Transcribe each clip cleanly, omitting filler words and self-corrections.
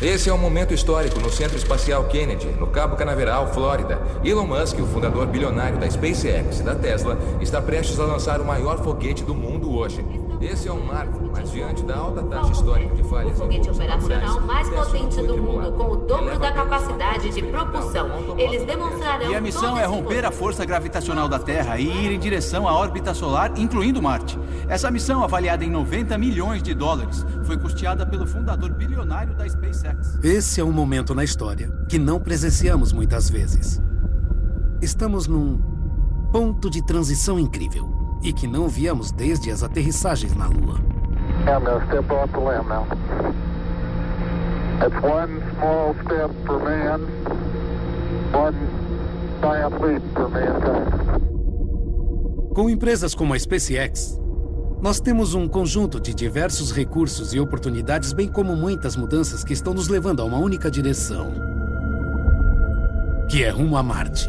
Esse é um momento histórico no Centro Espacial Kennedy, no Cabo Canaveral, Flórida. Elon Musk, o fundador bilionário da SpaceX e da Tesla, está prestes a lançar o maior foguete do mundo hoje. Esse é um marco, mas diante da alta taxa histórica de falhas... O foguete operacional mais potente do mundo, com o dobro da capacidade de propulsão. Eles demonstrarão... E a missão é romper a força gravitacional da Terra e ir em direção à órbita solar, incluindo Marte. Essa missão, avaliada em US$ 90 milhões, foi custeada pelo fundador bilionário da SpaceX. Esse é um momento na história que não presenciamos muitas vezes. Estamos num ponto de transição incrível. E que não víamos desde as aterrissagens na Lua. Com empresas como a SpaceX, nós temos um conjunto de diversos recursos e oportunidades, bem como muitas mudanças que estão nos levando a uma única direção, que é rumo a Marte.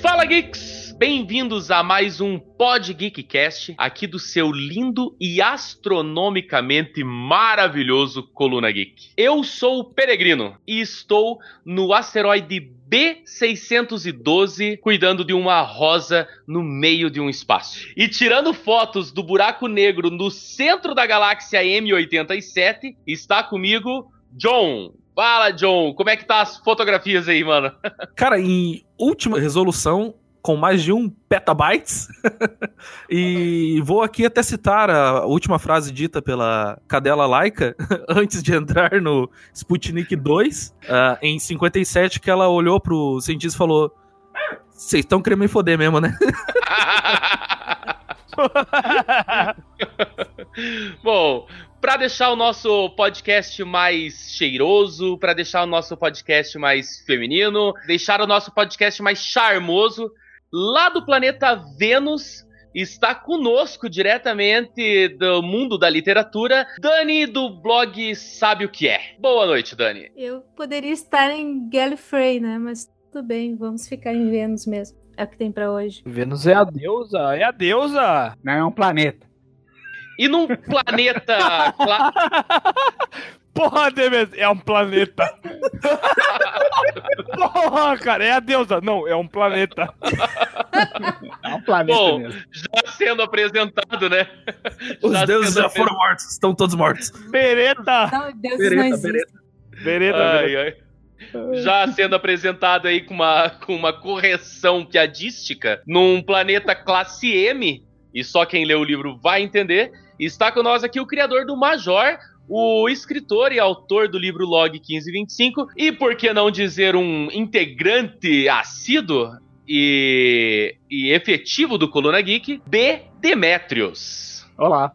Fala, geeks! Bem-vindos a mais um Pod Geekcast, aqui do seu lindo e astronomicamente maravilhoso Coluna Geek. Eu sou o Peregrino e estou no asteroide B612, cuidando de uma rosa no meio de um espaço. E tirando fotos do buraco negro no centro da galáxia M87, está comigo John. Fala, John, como é que tá as fotografias aí, mano? Cara, em última resolução, com mais de 1 petabyte, e vou aqui até citar a última frase dita pela cadela Laika, antes de entrar no Sputnik 2, em 57, que ela olhou pro cientista e falou, vocês estão querendo me foder mesmo, né? Bom, para deixar o nosso podcast mais cheiroso, para deixar o nosso podcast mais feminino, deixar o nosso podcast mais charmoso, lá do planeta Vênus está conosco diretamente do mundo da literatura, Dani do blog Sabe o que é. Boa noite, Dani. Eu poderia estar em Gallifrey, né? Mas tudo bem, vamos ficar em Vênus mesmo. É o que tem pra hoje. Vênus é a deusa, é a deusa. Não, é um planeta. E num planeta... Porra, Demetrius, é um planeta. Porra, cara, é a deusa. Não, é um planeta. É um planeta. Bom, mesmo. Já sendo apresentado, né? Os já deuses já foram mortos, estão todos mortos. Bereta. Não, deuses Bereta. Ai, ai. Já sendo apresentado aí com uma correção piadística, num planeta classe M, e só quem lê o livro vai entender, está com nós aqui o criador do Major, o escritor e autor do livro Log 1525, e por que não dizer um integrante assíduo e efetivo do Coluna Geek, B. Demetrius. Olá,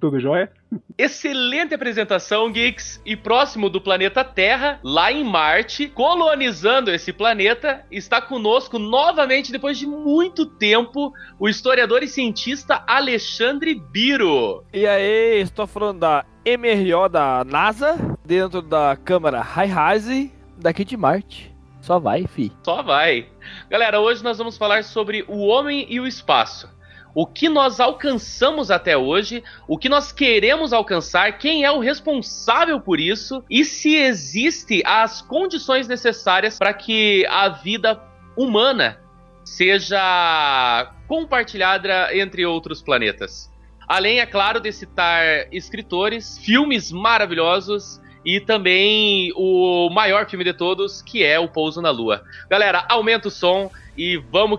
tudo jóia? Excelente apresentação, geeks. E próximo do planeta Terra, lá em Marte, colonizando esse planeta, está conosco novamente, depois de muito tempo, o historiador e cientista Alexandre Biro. E aí, estou falando da MRO da NASA, dentro da câmara Hi-Hase, daqui de Marte. Só vai, fi. Só vai. Galera, hoje nós vamos falar sobre o homem e o espaço. O que nós alcançamos até hoje, o que nós queremos alcançar, quem é o responsável por isso e se existem as condições necessárias para que a vida humana seja compartilhada entre outros planetas. Além, é claro, de citar escritores, filmes maravilhosos e também o maior filme de todos, que é O Pouso na Lua. Galera, aumenta o som. E vamos,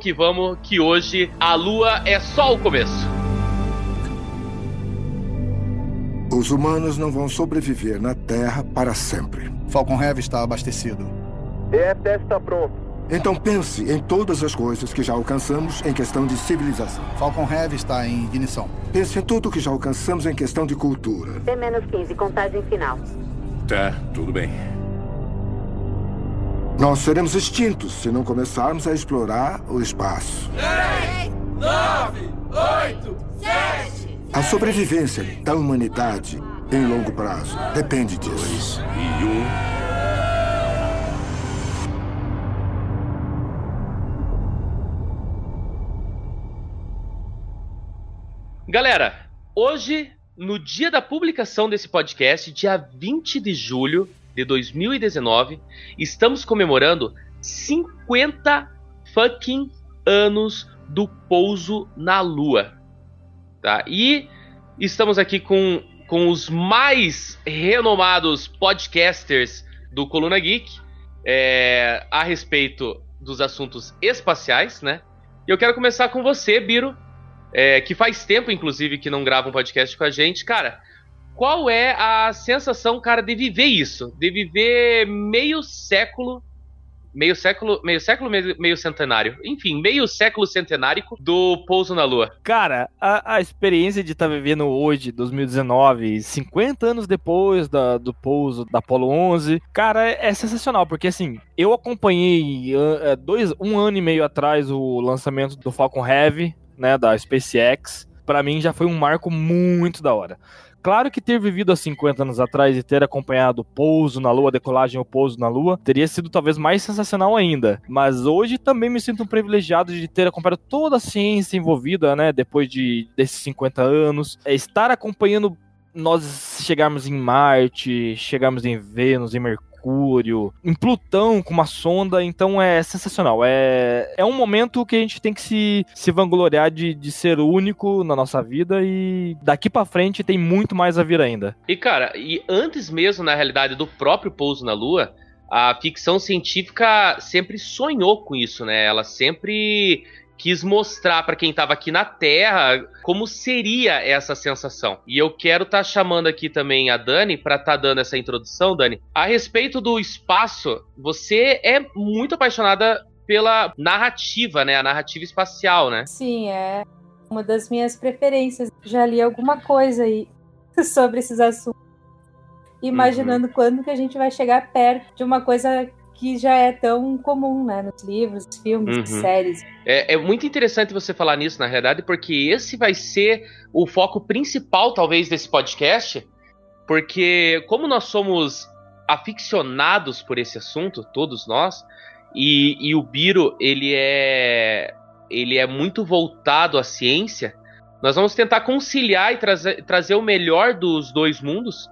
que hoje a Lua é só o começo. Os humanos não vão sobreviver na Terra para sempre. Falcon Heavy está abastecido. ESA está pronto. Então pense em todas as coisas que já alcançamos em questão de civilização. Falcon Heavy está em ignição. Pense em tudo que já alcançamos em questão de cultura. T-15, contagem final. Tá, tudo bem. Nós seremos extintos se não começarmos a explorar o espaço. 3, 9, 8, 7... A sobrevivência da humanidade em longo prazo depende disso. 2 e 1... Galera, Hoje, no dia da publicação desse podcast, dia 20 de julho de 2019, estamos comemorando 50 fucking anos do pouso na Lua. Tá? E estamos aqui com os mais renomados podcasters do Coluna Geek, a respeito dos assuntos espaciais, né? E eu quero começar com você, Biro, que faz tempo, inclusive, que não grava um podcast com a gente. Cara, qual é a sensação, cara, de viver isso? De viver meio século centenário do pouso na Lua. Cara, a experiência de estar vivendo hoje, 2019, 50 anos depois do pouso da Apollo 11, cara, é sensacional, porque assim, eu acompanhei um ano e meio atrás o lançamento do Falcon Heavy, né, da SpaceX. Pra mim já foi um marco muito da hora. Claro que ter vivido há 50 anos atrás e ter acompanhado o pouso na Lua, a decolagem e o pouso na Lua, teria sido talvez mais sensacional ainda. Mas hoje também me sinto um privilegiado de ter acompanhado toda a ciência envolvida, né, depois desses 50 anos. Estar acompanhando nós chegarmos em Marte, chegarmos em Vênus, em Mercúrio, em Plutão com uma sonda, então é sensacional. É um momento que a gente tem que se vangloriar de ser único na nossa vida, e daqui pra frente tem muito mais a vir ainda. E cara, e antes mesmo, na realidade, do próprio pouso na Lua, a ficção científica sempre sonhou com isso, né? Ela sempre quis mostrar para quem estava aqui na Terra como seria essa sensação. E eu quero estar chamando aqui também a Dani para estar dando essa introdução, Dani. A respeito do espaço, você é muito apaixonada pela narrativa, né? A narrativa espacial, né? Sim, é uma das minhas preferências. Já li alguma coisa aí sobre esses assuntos, imaginando quando que a gente vai chegar perto de uma coisa que já é tão comum, né, nos livros, filmes, séries. É muito interessante você falar nisso, na realidade, porque esse vai ser o foco principal, talvez, desse podcast, porque como nós somos aficionados por esse assunto, todos nós, e o Biro, ele é muito voltado à ciência, nós vamos tentar conciliar e trazer o melhor dos dois mundos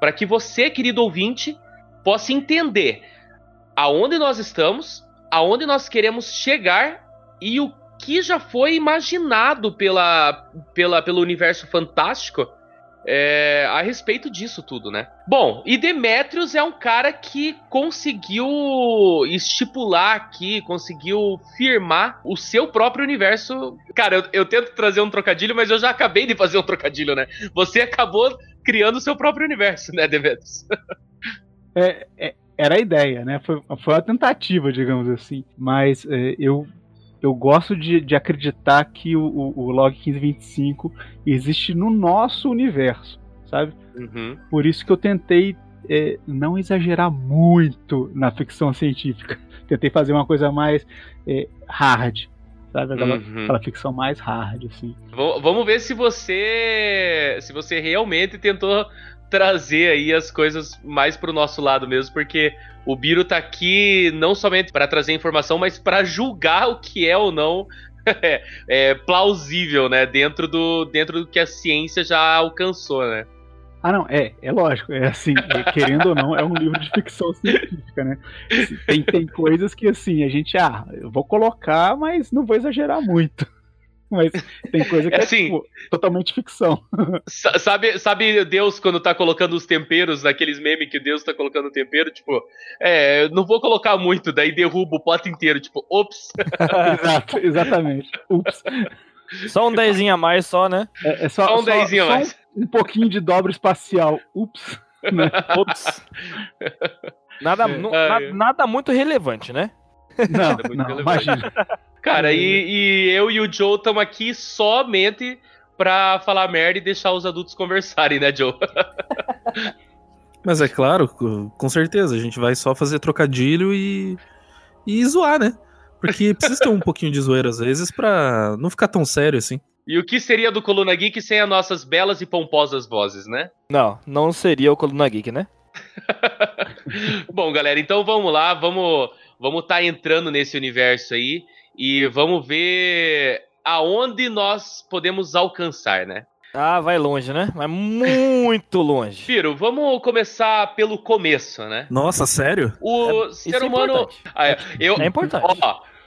para que você, querido ouvinte, possa entender aonde nós estamos, aonde nós queremos chegar e o que já foi imaginado pelo universo fantástico a respeito disso tudo, né? Bom, e Demetrius é um cara que conseguiu estipular aqui, conseguiu firmar o seu próprio universo. Cara, eu tento trazer um trocadilho, mas eu já acabei de fazer um trocadilho, né? Você acabou criando o seu próprio universo, né, Demetrius? Era a ideia, né? Foi uma tentativa, digamos assim. Mas eu gosto de acreditar que o Log 1525 existe no nosso universo, sabe? Por isso que eu tentei não exagerar muito na ficção científica. Tentei fazer uma coisa mais hard, sabe? Aquela ficção mais hard, assim. Vamos ver se você realmente tentou trazer aí as coisas mais pro nosso lado mesmo, porque o Biro tá aqui não somente para trazer informação, mas para julgar o que é ou não plausível, né, dentro do que a ciência já alcançou, né? Ah, não, é lógico, é assim, querendo ou não, é um livro de ficção científica, né? Tem coisas que, assim, a gente, eu vou colocar, mas não vou exagerar muito. Mas tem coisa que assim, tipo, totalmente ficção. Sabe Deus quando tá colocando os temperos, naqueles memes que Deus tá colocando o tempero, tipo, não vou colocar muito, daí derrubo o pote inteiro, tipo, ops. Exato, exatamente. Ups. Só um dezinho a mais, só, né? Só um dezinho a mais. Um pouquinho de dobra espacial. Ups. Né? Ups. Nada muito relevante, né? Não, nada muito relevante. Imagina. Cara, e eu e o Joe estamos aqui somente pra falar merda e deixar os adultos conversarem, né, Joe? Mas é claro, com certeza, a gente vai só fazer trocadilho e zoar, né? Porque precisa ter um pouquinho de zoeira às vezes pra não ficar tão sério assim. E o que seria do Coluna Geek sem as nossas belas e pomposas vozes, né? Não seria o Coluna Geek, né? Bom, galera, então vamos lá, vamos tá entrando nesse universo aí. E vamos ver aonde nós podemos alcançar, né? Ah, vai longe, né? Vai muito longe. Piro, vamos começar pelo começo, né? Nossa, sério? O ser humano... Importante. Ah, é. É importante.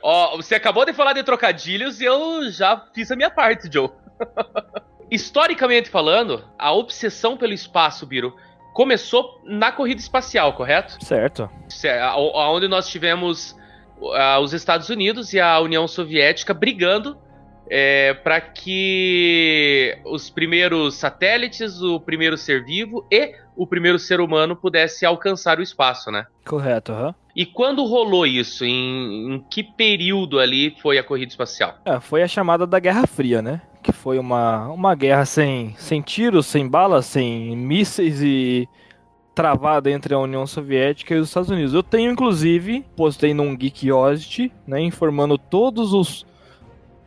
Ó, você acabou de falar de trocadilhos e eu já fiz a minha parte, Joe. Historicamente falando, a obsessão pelo espaço, Biro, começou na corrida espacial, correto? Certo. Onde nós tivemos os Estados Unidos e a União Soviética brigando para que os primeiros satélites, o primeiro ser vivo e o primeiro ser humano pudesse alcançar o espaço, né? Correto, aham. E quando rolou isso? Em que período ali foi a corrida espacial? Foi a chamada da Guerra Fria, né? Que foi uma guerra sem tiros, sem balas, sem mísseis e travada entre a União Soviética e os Estados Unidos. Eu tenho, inclusive, postei num Geekiosity, né, informando todos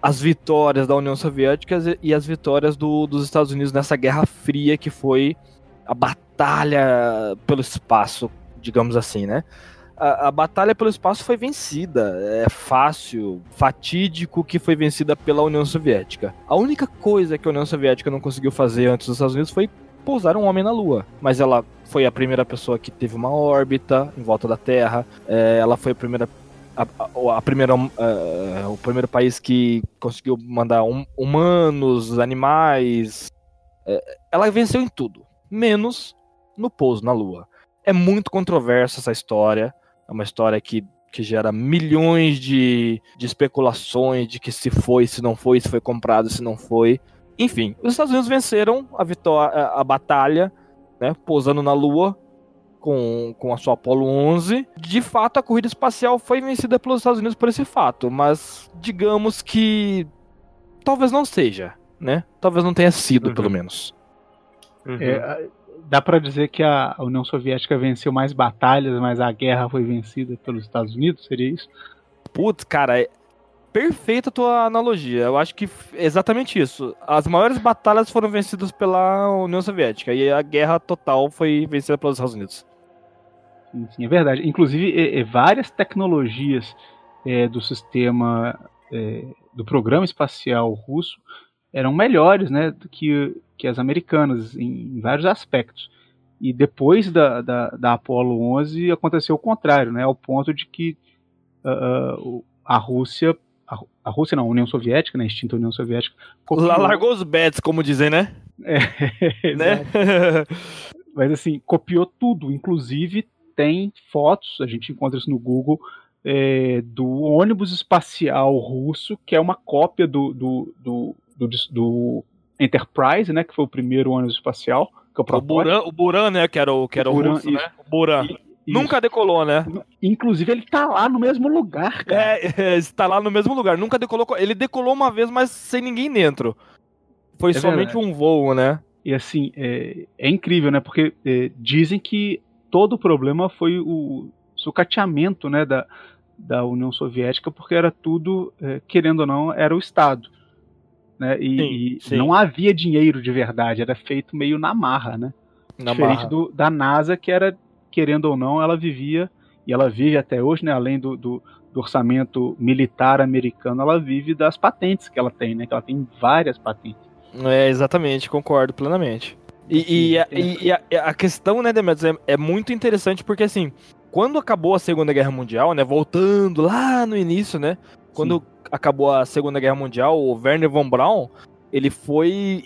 as vitórias da União Soviética e as vitórias dos Estados Unidos nessa Guerra Fria, que foi a batalha pelo espaço, digamos assim, né? A batalha pelo espaço foi vencida, é fácil, fatídico que foi vencida pela União Soviética. A única coisa que a União Soviética não conseguiu fazer antes dos Estados Unidos foi pousar um homem na Lua. Mas ela foi a primeira pessoa que teve uma órbita em volta da Terra, ela foi o primeiro país que conseguiu mandar humanos, animais. Ela venceu em tudo, menos no pouso na Lua. É muito controversa essa história. É uma história que gera milhões de especulações de que se foi, se não foi, se foi comprado, se não foi. Enfim, os Estados Unidos venceram a batalha, né, pousando na Lua com a sua Apollo 11. De fato, a corrida espacial foi vencida pelos Estados Unidos por esse fato, mas digamos que talvez não seja, né? Talvez não tenha sido, pelo menos. Uhum. Dá pra dizer que a União Soviética venceu mais batalhas, mas a guerra foi vencida pelos Estados Unidos? Seria isso? Putz, cara, perfeita a tua analogia. Eu acho que é exatamente isso. As maiores batalhas foram vencidas pela União Soviética e a guerra total foi vencida pelos Estados Unidos. Sim, é verdade. Inclusive, várias tecnologias do sistema, do programa espacial russo eram melhores, né, do que as americanas, em vários aspectos. E depois da Apollo 11 aconteceu o contrário, né, ao ponto de que a União Soviética, né, a extinta União Soviética... Copiou... Largou os bets, como dizem, né? Né? Mas assim, copiou tudo, inclusive tem fotos, a gente encontra isso no Google, do ônibus espacial russo, que é uma cópia do Enterprise, né, que foi o primeiro ônibus espacial, que eu propus. O Buran, né, que era o Buran, russo, isso, né? O Buran. Nunca decolou, né? Inclusive, ele tá lá no mesmo lugar, cara. Está lá no mesmo lugar. Nunca decolou. Ele decolou uma vez, mas sem ninguém dentro. Foi somente um voo, né? E assim, é incrível, né? Porque dizem que todo o problema foi o sucateamento, né, da União Soviética, porque era tudo, querendo ou não, era o Estado. Né? Sim. Não havia dinheiro de verdade, era feito meio na marra, né? Diferente da NASA, que era, querendo ou não, ela vivia, e ela vive até hoje, né? Além do orçamento militar americano, ela vive das patentes que ela tem, né? Que ela tem várias patentes. Exatamente, concordo plenamente. E a questão, né, Demetrius, é muito interessante, porque assim, quando acabou a Segunda Guerra Mundial, né? Voltando lá no início, né? Quando acabou a Segunda Guerra Mundial, o Wernher von Braun, ele foi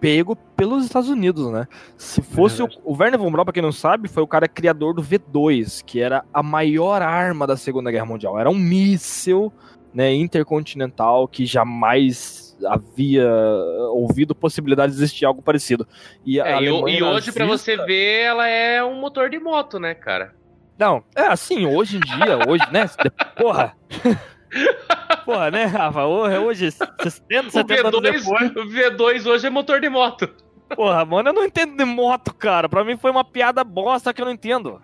pego pelos Estados Unidos, né? Se fosse o Wernher von Braun, pra quem não sabe, foi o cara criador do V2, que era a maior arma da Segunda Guerra Mundial. Era um míssil, né, intercontinental, que jamais havia ouvido possibilidade de existir algo parecido. E hoje, pra você ver, ela é um motor de moto, né, cara? Não, assim, hoje em dia, né? Porra! Porra, né, Rafa? Hoje, 70 anos depois... O V2 hoje é motor de moto. Porra, mano, eu não entendo de moto, cara. Pra mim foi uma piada bosta que eu não entendo.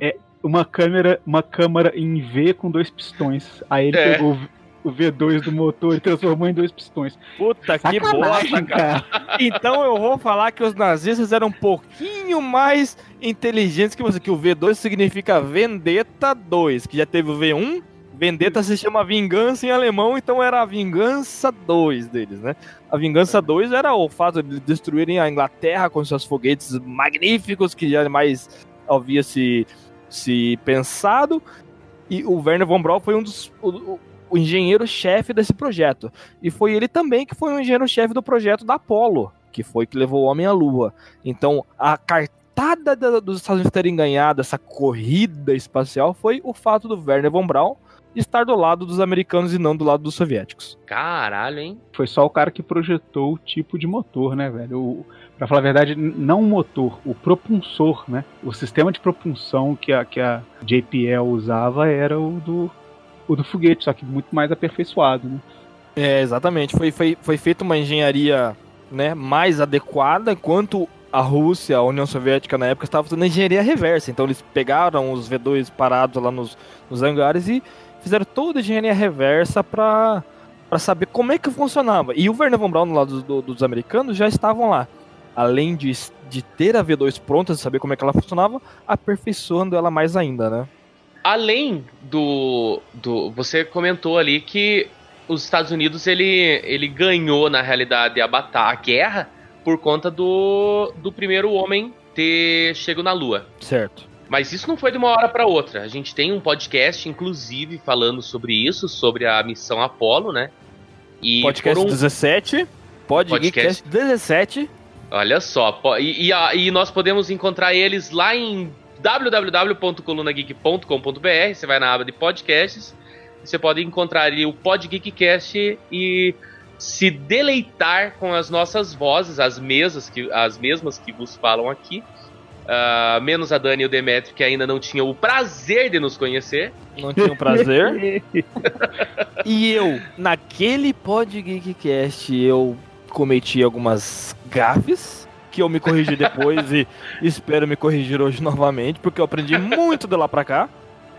É uma câmera em V com 2 pistões. Aí ele pegou o V2 do motor e transformou em 2 pistões. Puta, sacanagem, que bosta, cara. Então eu vou falar que os nazistas eram um pouquinho mais inteligentes que você. Que o V2 significa Vendetta 2, que já teve o V1, Vendetta se chama Vingança em alemão, então era a Vingança 2 deles, né? A Vingança 2 era o fato de destruírem a Inglaterra com seus foguetes magníficos, que jamais havia se pensado. E o Wernher von Braun foi um dos... o engenheiro-chefe desse projeto. E foi ele também que foi o engenheiro-chefe do projeto da Apollo, que foi que levou o homem à Lua. Então, a cartada dos Estados Unidos terem ganhado essa corrida espacial foi o fato do Wernher von Braun estar do lado dos americanos e não do lado dos soviéticos. Caralho, hein? Foi só o cara que projetou o tipo de motor, né, velho? Pra falar a verdade, não o motor, o propulsor, né? O sistema de propulsão que a JPL usava era o do foguete, só que muito mais aperfeiçoado, né? É, exatamente. Foi feita uma engenharia, né, mais adequada, enquanto a Rússia, a União Soviética na época, estava fazendo engenharia reversa. Então eles pegaram os V2 parados lá nos hangares e fizeram toda a engenharia reversa para saber como é que funcionava. E o Wernher von Braun, do lado dos americanos, já estavam lá. Além de ter a V2 pronta, de saber como é que ela funcionava, aperfeiçoando ela mais ainda, né? Além do... Você comentou ali que os Estados Unidos, ele ganhou, na realidade, a guerra por conta do primeiro homem ter chego na Lua. Certo. Mas isso não foi de uma hora para outra. A gente tem um podcast, inclusive, falando sobre isso, sobre a missão Apollo, né? E podcast 17. Podcast 17. Olha só. E nós podemos encontrar eles lá em www.colunageek.com.br, você vai na aba de podcasts, você pode encontrar ali o PodGeekCast e se deleitar com as nossas vozes, as mesmas que vos falam aqui, menos a Dani e o Demetrio, que ainda não tinham o prazer de nos conhecer. Não tinham prazer. E eu, naquele PodGeekCast, eu cometi algumas gafes, que eu me corrigi depois e espero me corrigir hoje novamente, porque eu aprendi muito de lá pra cá.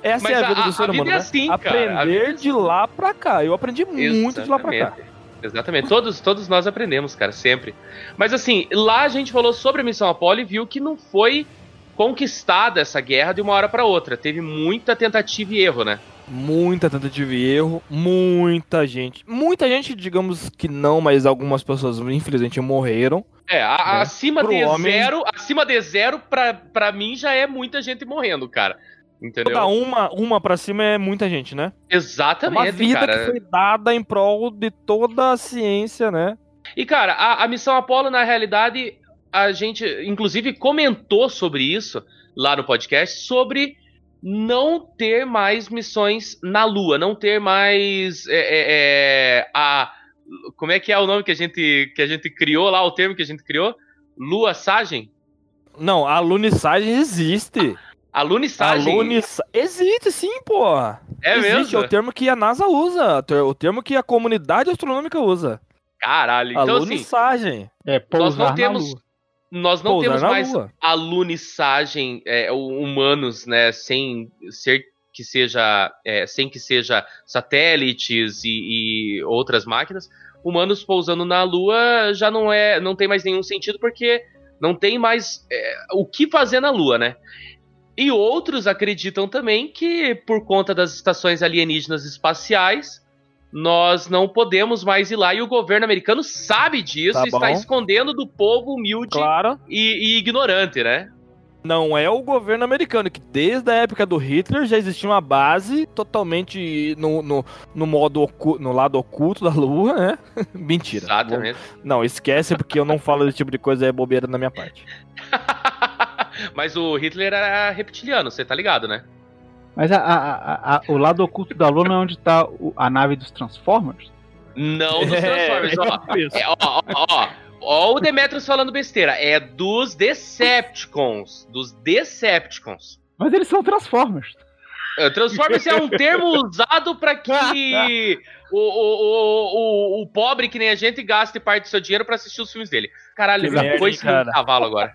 Essa mas é a vida do ser humano, é assim, né? Aprender de lá pra cá. Eu aprendi muito de lá pra cá. Exatamente. Todos nós aprendemos, cara, sempre. Mas assim, lá a gente falou sobre a missão Apollo e viu que não foi conquistada essa guerra de uma hora pra outra. Teve muita tentativa e erro, né? Muita tentativa e erro, muita gente. Muita gente, digamos que não, mas algumas pessoas, infelizmente, morreram. É, né? Acima de zero, pra mim, já é muita gente morrendo, cara. Entendeu? Toda uma pra cima é muita gente, né? Exatamente, cara. Uma vida, cara, que foi dada em prol de toda a ciência, né? E, cara, a missão Apollo, na realidade, a gente, inclusive, comentou sobre isso lá no podcast, sobre não ter mais missões na Lua, não ter mais como é que é o nome que a gente criou lá, o termo que a gente criou? Luaçagem? Não, a alunissagem existe. A alunissagem? Existe sim, pô. É mesmo? Existe, é o termo que a NASA usa, o termo que a comunidade astronômica usa. Caralho, então alunissagem. Assim, nós não temos mais alunissagem humanos, né, sem que seja satélites e outras máquinas. Humanos pousando na Lua já não tem mais nenhum sentido, porque não tem mais o que fazer na Lua, né? E outros acreditam também que, por conta das estações alienígenas espaciais, nós não podemos mais ir lá, e o governo americano sabe disso, tá, e está escondendo do povo humilde, claro, e ignorante, né? Não é o governo americano, que desde a época do Hitler já existia uma base totalmente no lado oculto da Lua, né? Mentira. Exatamente. Não, esquece, porque eu não falo desse tipo de coisa, é bobeira da minha parte. Mas o Hitler era reptiliano, você tá ligado, né? Mas o lado oculto da Lua não é onde tá a nave dos Transformers? Não, dos Transformers, Ó o Demetrius falando besteira. É dos Decepticons. Dos Decepticons. Mas eles são Transformers. Transformers é um termo usado pra que o pobre que nem a gente gaste parte do seu dinheiro pra assistir os filmes dele. Caralho, depois que um cavalo agora.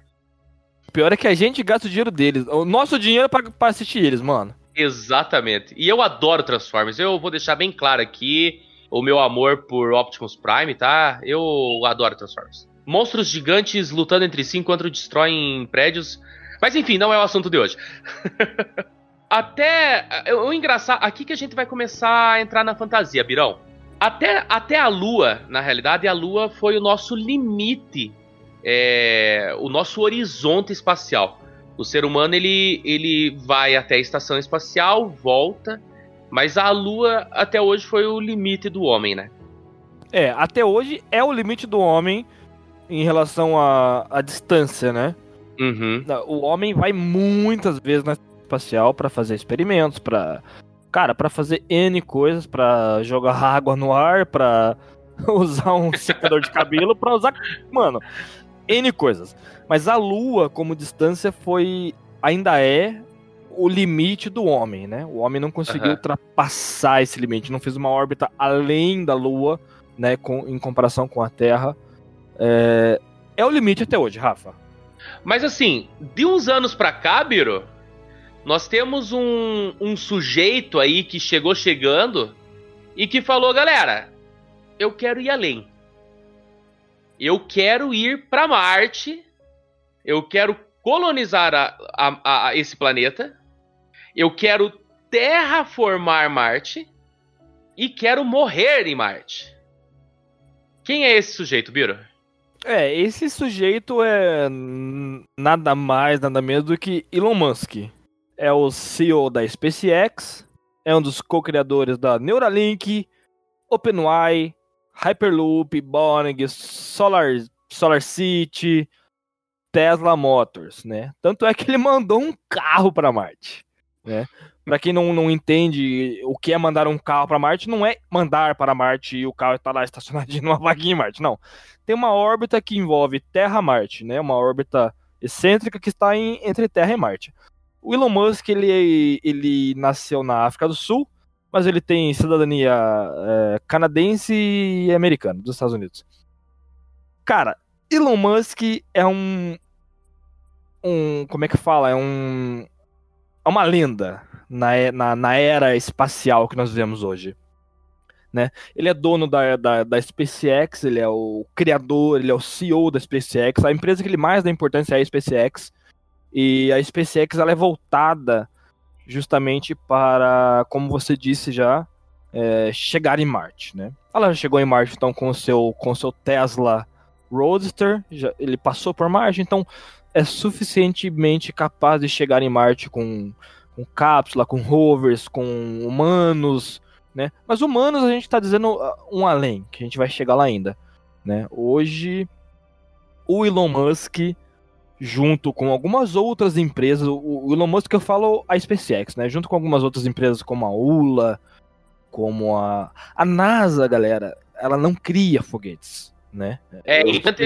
O pior é que a gente gasta o dinheiro deles. O nosso dinheiro é pra assistir eles, mano. Exatamente. E eu adoro Transformers. Eu vou deixar bem claro aqui o meu amor por Optimus Prime, tá? Eu adoro Transformers. Monstros gigantes lutando entre si enquanto destroem prédios. Mas enfim, não é o assunto de hoje. Até... O engraçado... Aqui que a gente vai começar a entrar na fantasia, Birão. Até a Lua, na realidade, a Lua foi o nosso limite, o nosso horizonte espacial. O ser humano, ele vai até a estação espacial, volta, mas a Lua até hoje foi o limite do homem, né? É, até hoje é o limite do homem em relação à distância, né? Uhum. O homem vai muitas vezes na estação espacial para fazer experimentos, para fazer N coisas, para jogar água no ar, para usar um secador de cabelo, para usar, mano, N coisas. Mas a Lua, como distância, ainda é o limite do homem, né? O homem não conseguiu ultrapassar esse limite, não fez uma órbita além da Lua, né, em comparação com a Terra. É o limite até hoje, Rafa. Mas assim, de uns anos pra cá, Biro, nós temos um sujeito aí que chegou chegando e que falou, galera, eu quero ir além. Eu quero ir pra Marte. Eu quero colonizar esse planeta. Eu quero terraformar Marte. E quero morrer em Marte. Quem é esse sujeito, Biro? Esse sujeito é nada mais, nada menos do que Elon Musk. É o CEO da SpaceX. É um dos co-criadores da Neuralink, OpenAI, Hyperloop, Boeing, SolarCity, Tesla Motors, né? Tanto é que ele mandou um carro para Marte, né? Para quem não entende o que é mandar um carro para Marte, não é mandar para Marte e o carro está lá estacionadinho numa vaguinha em Marte, não. Tem uma órbita que envolve Terra-Marte, né? Uma órbita excêntrica que está entre Terra e Marte. O Elon Musk, ele nasceu na África do Sul, mas ele tem cidadania canadense e americana, dos Estados Unidos. Cara, Elon Musk é como é que fala? É uma lenda na era espacial que nós vivemos hoje, né? Ele é dono da SpaceX, ele é o criador, ele é o CEO da SpaceX. A empresa que ele mais dá importância é a SpaceX. E a SpaceX, ela é voltada justamente para, como você disse já, chegar em Marte, né? Ela já chegou em Marte, então, com o seu Tesla Roadster, ele passou por Marte, então é suficientemente capaz de chegar em Marte com cápsula, com rovers, com humanos, né? Mas humanos a gente está dizendo um além, que a gente vai chegar lá ainda, né? Hoje, o Elon Musk, junto com algumas outras empresas, o Elon Musk, que eu falo, a SpaceX, né? Junto com algumas outras empresas como a ULA, como a NASA, galera, ela não cria foguetes, né? É importante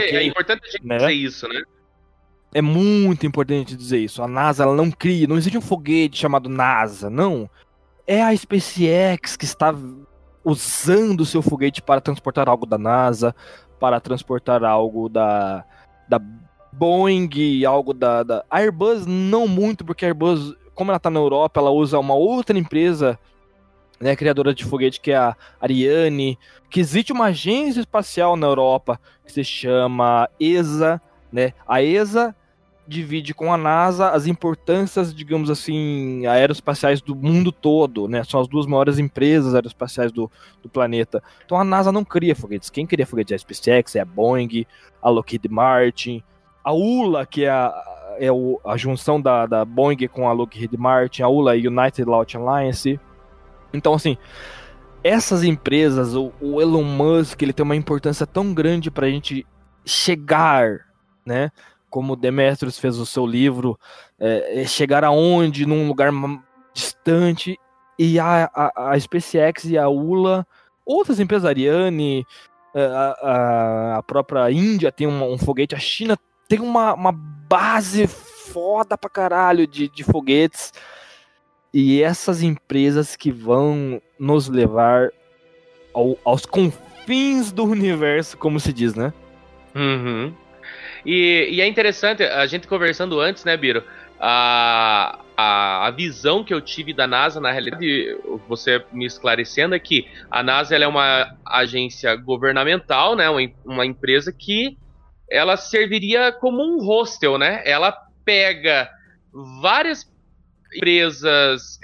a gente, né, dizer isso, né? É muito importante dizer isso. A NASA, ela não cria, não existe um foguete chamado NASA, não. É a SpaceX que está usando o seu foguete para transportar algo da NASA, para transportar algo da Boeing, algo da Airbus, não muito, porque a Airbus, como ela está na Europa, ela usa uma outra empresa, né, criadora de foguete, que é a Ariane, que existe uma agência espacial na Europa que se chama ESA, né? A ESA divide com a NASA as importâncias, digamos assim, aeroespaciais do mundo todo, né? São as duas maiores empresas aeroespaciais do planeta. Então a NASA não cria foguetes. Quem cria foguetes é a SpaceX, é a Boeing, a Lockheed Martin, a ULA, que é a junção da Boeing com a Lockheed Martin, a ULA e United Launch Alliance. Então, assim, essas empresas, o Elon Musk, ele tem uma importância tão grande pra gente chegar, né? Como o Demetrius fez o seu livro, chegar aonde? Num lugar distante. E a SpaceX e a ULA, outras empresas, a Ariane, a própria Índia tem um foguete, a China tem uma base foda pra caralho de foguetes, e essas empresas que vão nos levar aos confins do universo, como se diz, né? Uhum. E é interessante, a gente conversando antes, né, Biro, a visão que eu tive da NASA, na realidade, você me esclarecendo, é que a NASA, ela é uma agência governamental, né, uma empresa que ela serviria como um hostel, né? Ela pega várias empresas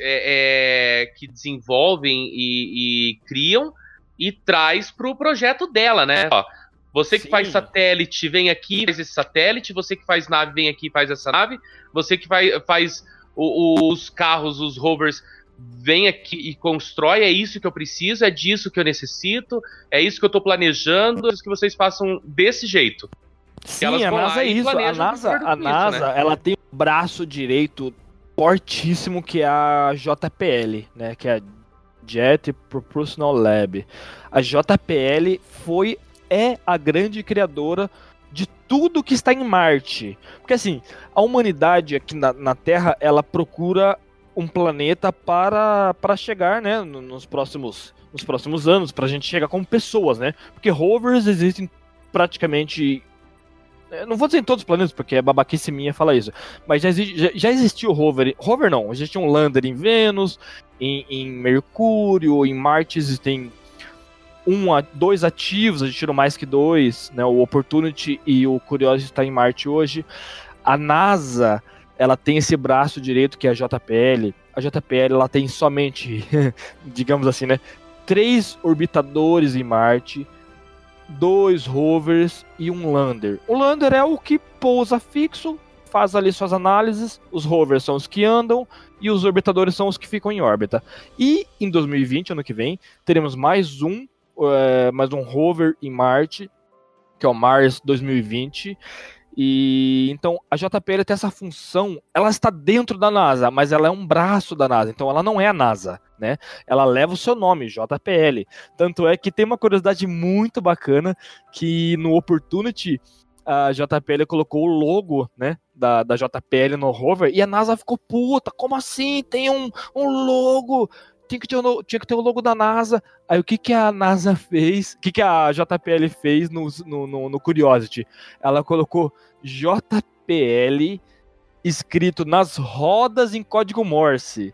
que desenvolvem e criam e traz para o projeto dela, né? Ó, você que faz satélite, vem aqui e faz esse satélite. Você que faz nave, vem aqui e faz essa nave. Você que faz os carros, os rovers, vem aqui e constrói. É isso que eu preciso, é disso que eu necessito, é isso que eu estou planejando. É isso que vocês façam desse jeito. Sim, a NASA é isso. A NASA, né? Ela tem um braço direito fortíssimo, que é a JPL, né? Que é a Jet Propulsion Lab. A JPL é a grande criadora de tudo que está em Marte. Porque assim, a humanidade aqui na Terra, ela procura um planeta para chegar, né, nos próximos anos, para a gente chegar como pessoas, né? Porque rovers existem praticamente... Não vou dizer em todos os planetas, porque é babaquice minha falar isso. Mas já existiu rover. Rover não, existia um lander em Vênus, em Mercúrio, em Marte existem 1 a 2 ativos, eles tiram mais que 2, né? O Opportunity e o Curiosity está em Marte hoje. A NASA, ela tem esse braço direito que é a JPL. A JPL, ela tem somente, digamos assim, né, 3 orbitadores em Marte, 2 rovers e um lander. O lander é o que pousa fixo, faz ali suas análises, os rovers são os que andam e os orbitadores são os que ficam em órbita. E em 2020, ano que vem, teremos mais um rover em Marte, que é o Mars 2020. E então a JPL tem essa função, ela está dentro da NASA, mas ela é um braço da NASA, então ela não é a NASA, né? Ela leva o seu nome, JPL. Tanto é que tem uma curiosidade muito bacana que no Opportunity a JPL colocou o logo, né, da JPL no rover, e a NASA ficou puta, como assim? Tem um logo... Tinha que ter o logo da NASA. Aí o que a NASA fez? O que a JPL fez no Curiosity? Ela colocou JPL escrito nas rodas em código Morse.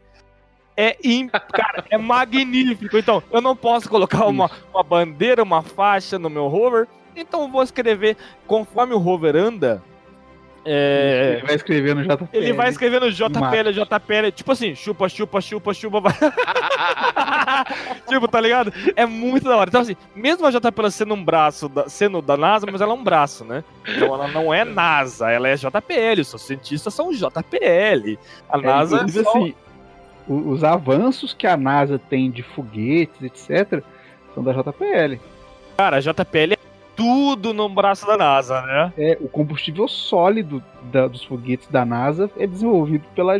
Cara, é magnífico. Então, eu não posso colocar uma bandeira, uma faixa no meu rover. Então eu vou escrever conforme o rover anda. Ele vai escrever no JPL. Ele vai escrever no JPL, tipo assim, chupa, chupa, chupa, chupa. Tipo, tá ligado? É muito da hora. Então, assim, mesmo a JPL sendo um braço, sendo da NASA, mas ela é um braço, né? Então ela não é NASA, ela é JPL. Os cientistas são JPL. A NASA. Inclusive, assim, os avanços que a NASA tem de foguetes, etc., são da JPL. Cara, a JPL é tudo no braço da NASA, né? O combustível sólido dos foguetes da NASA é desenvolvido pela...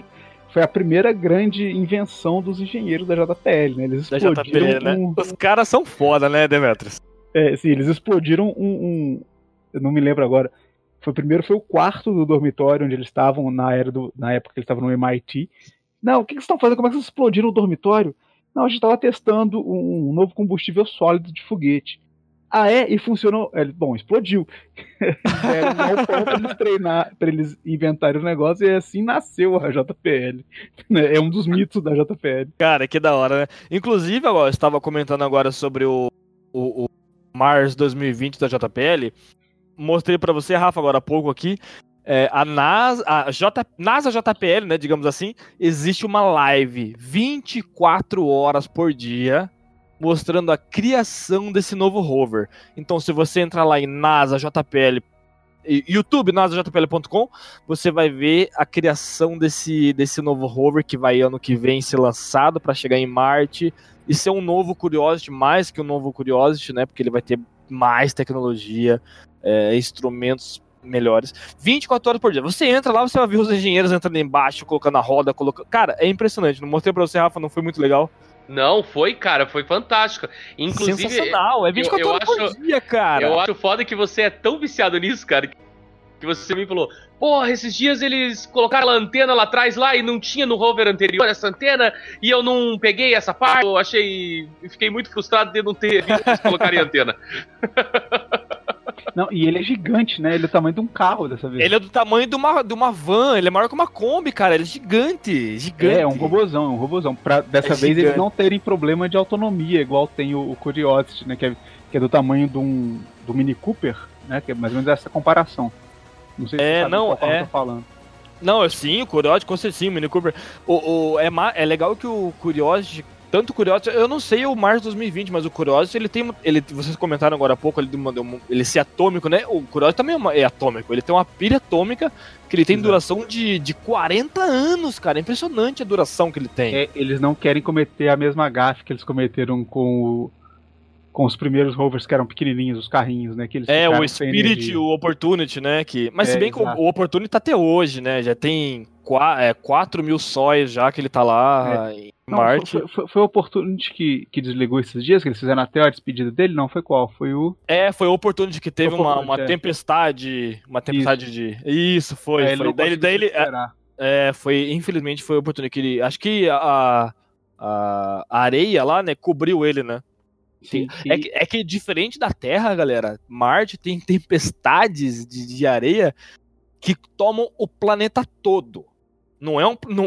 Foi a primeira grande invenção dos engenheiros da JPL, né? Eles explodiram né? Os caras são foda, né, Demetrius? Sim, eles explodiram eu não me lembro agora. Foi o quarto do dormitório onde eles estavam, na época que eles estavam no MIT. Não, o que vocês estão fazendo? Como é que vocês explodiram o dormitório? Não, a gente estava testando um novo combustível sólido de foguete. Ah, e funcionou. Bom, explodiu. Para eles inventarem o negócio, e assim nasceu a JPL. É um dos mitos da JPL. Cara, que da hora, né? Inclusive, eu estava comentando agora sobre o Mars 2020 da JPL. Mostrei para você, Rafa, agora há pouco aqui. A NASA, NASA JPL, né, digamos assim, existe uma live 24 horas por dia, mostrando a criação desse novo rover. Então, se você entrar lá em NASA JPL, YouTube nasajpl.com, você vai ver a criação desse novo rover que vai ano que vem ser lançado para chegar em Marte e ser um novo Curiosity, mais que um novo Curiosity, né? Porque ele vai ter mais tecnologia, instrumentos melhores. 24 horas por dia. Você entra lá, você vai ver os engenheiros entrando embaixo, colocando a roda, colocando... Cara, é impressionante. Não mostrei para você, Rafa, não foi muito legal? Não, foi, cara, foi fantástico. Inclusive, sensacional, é 24 horas por dia, cara. Eu acho foda que você é tão viciado nisso, cara, que você me falou, porra, esses dias eles colocaram a antena lá atrás lá e não tinha no rover anterior essa antena e eu não peguei essa parte, eu achei, fiquei muito frustrado de não ter visto que eles colocarem a antena. Não, e ele é gigante, né? Ele é do tamanho de um carro dessa vez. Ele é do tamanho de uma van, ele é maior que uma Kombi, cara. Ele é gigante. É um robozão, Pra, dessa vez gigante. Eles não terem problema de autonomia, igual tem o Curiosity, né? Que é do tamanho do Mini Cooper, né? Que é mais ou menos essa comparação. Não sei se você sabe qual que eu tô falando. Não, sim, o Curiosity, com certeza, sim, o Mini Cooper. É legal que o Curiosity, tanto o Curiosity, eu não sei o Mars 2020, mas o Curiosity, ele tem, vocês comentaram agora há pouco, ele ser atômico, né? O Curiosity também é atômico, ele tem uma pilha atômica que ele tem duração de 40 anos, cara, é impressionante a duração que ele tem. É, eles não querem cometer a mesma gafe que eles cometeram com os primeiros rovers que eram pequenininhos, os carrinhos, né? Que eles o Spirit e o Opportunity, né? Mas se bem que o Opportunity tá até hoje, né? Já tem 4 mil sóis já que ele tá lá em Marte. Foi o Opportunity que desligou esses dias, que eles fizeram até a despedida dele? Não, foi qual? Foi o... Foi o Opportunity que teve uma tempestade... Uma tempestade Isso, foi. Infelizmente, foi o Opportunity que ele... Acho que a areia lá, né? Cobriu ele, né? Sim. É que diferente da Terra, galera, Marte tem tempestades de areia que tomam o planeta todo. Não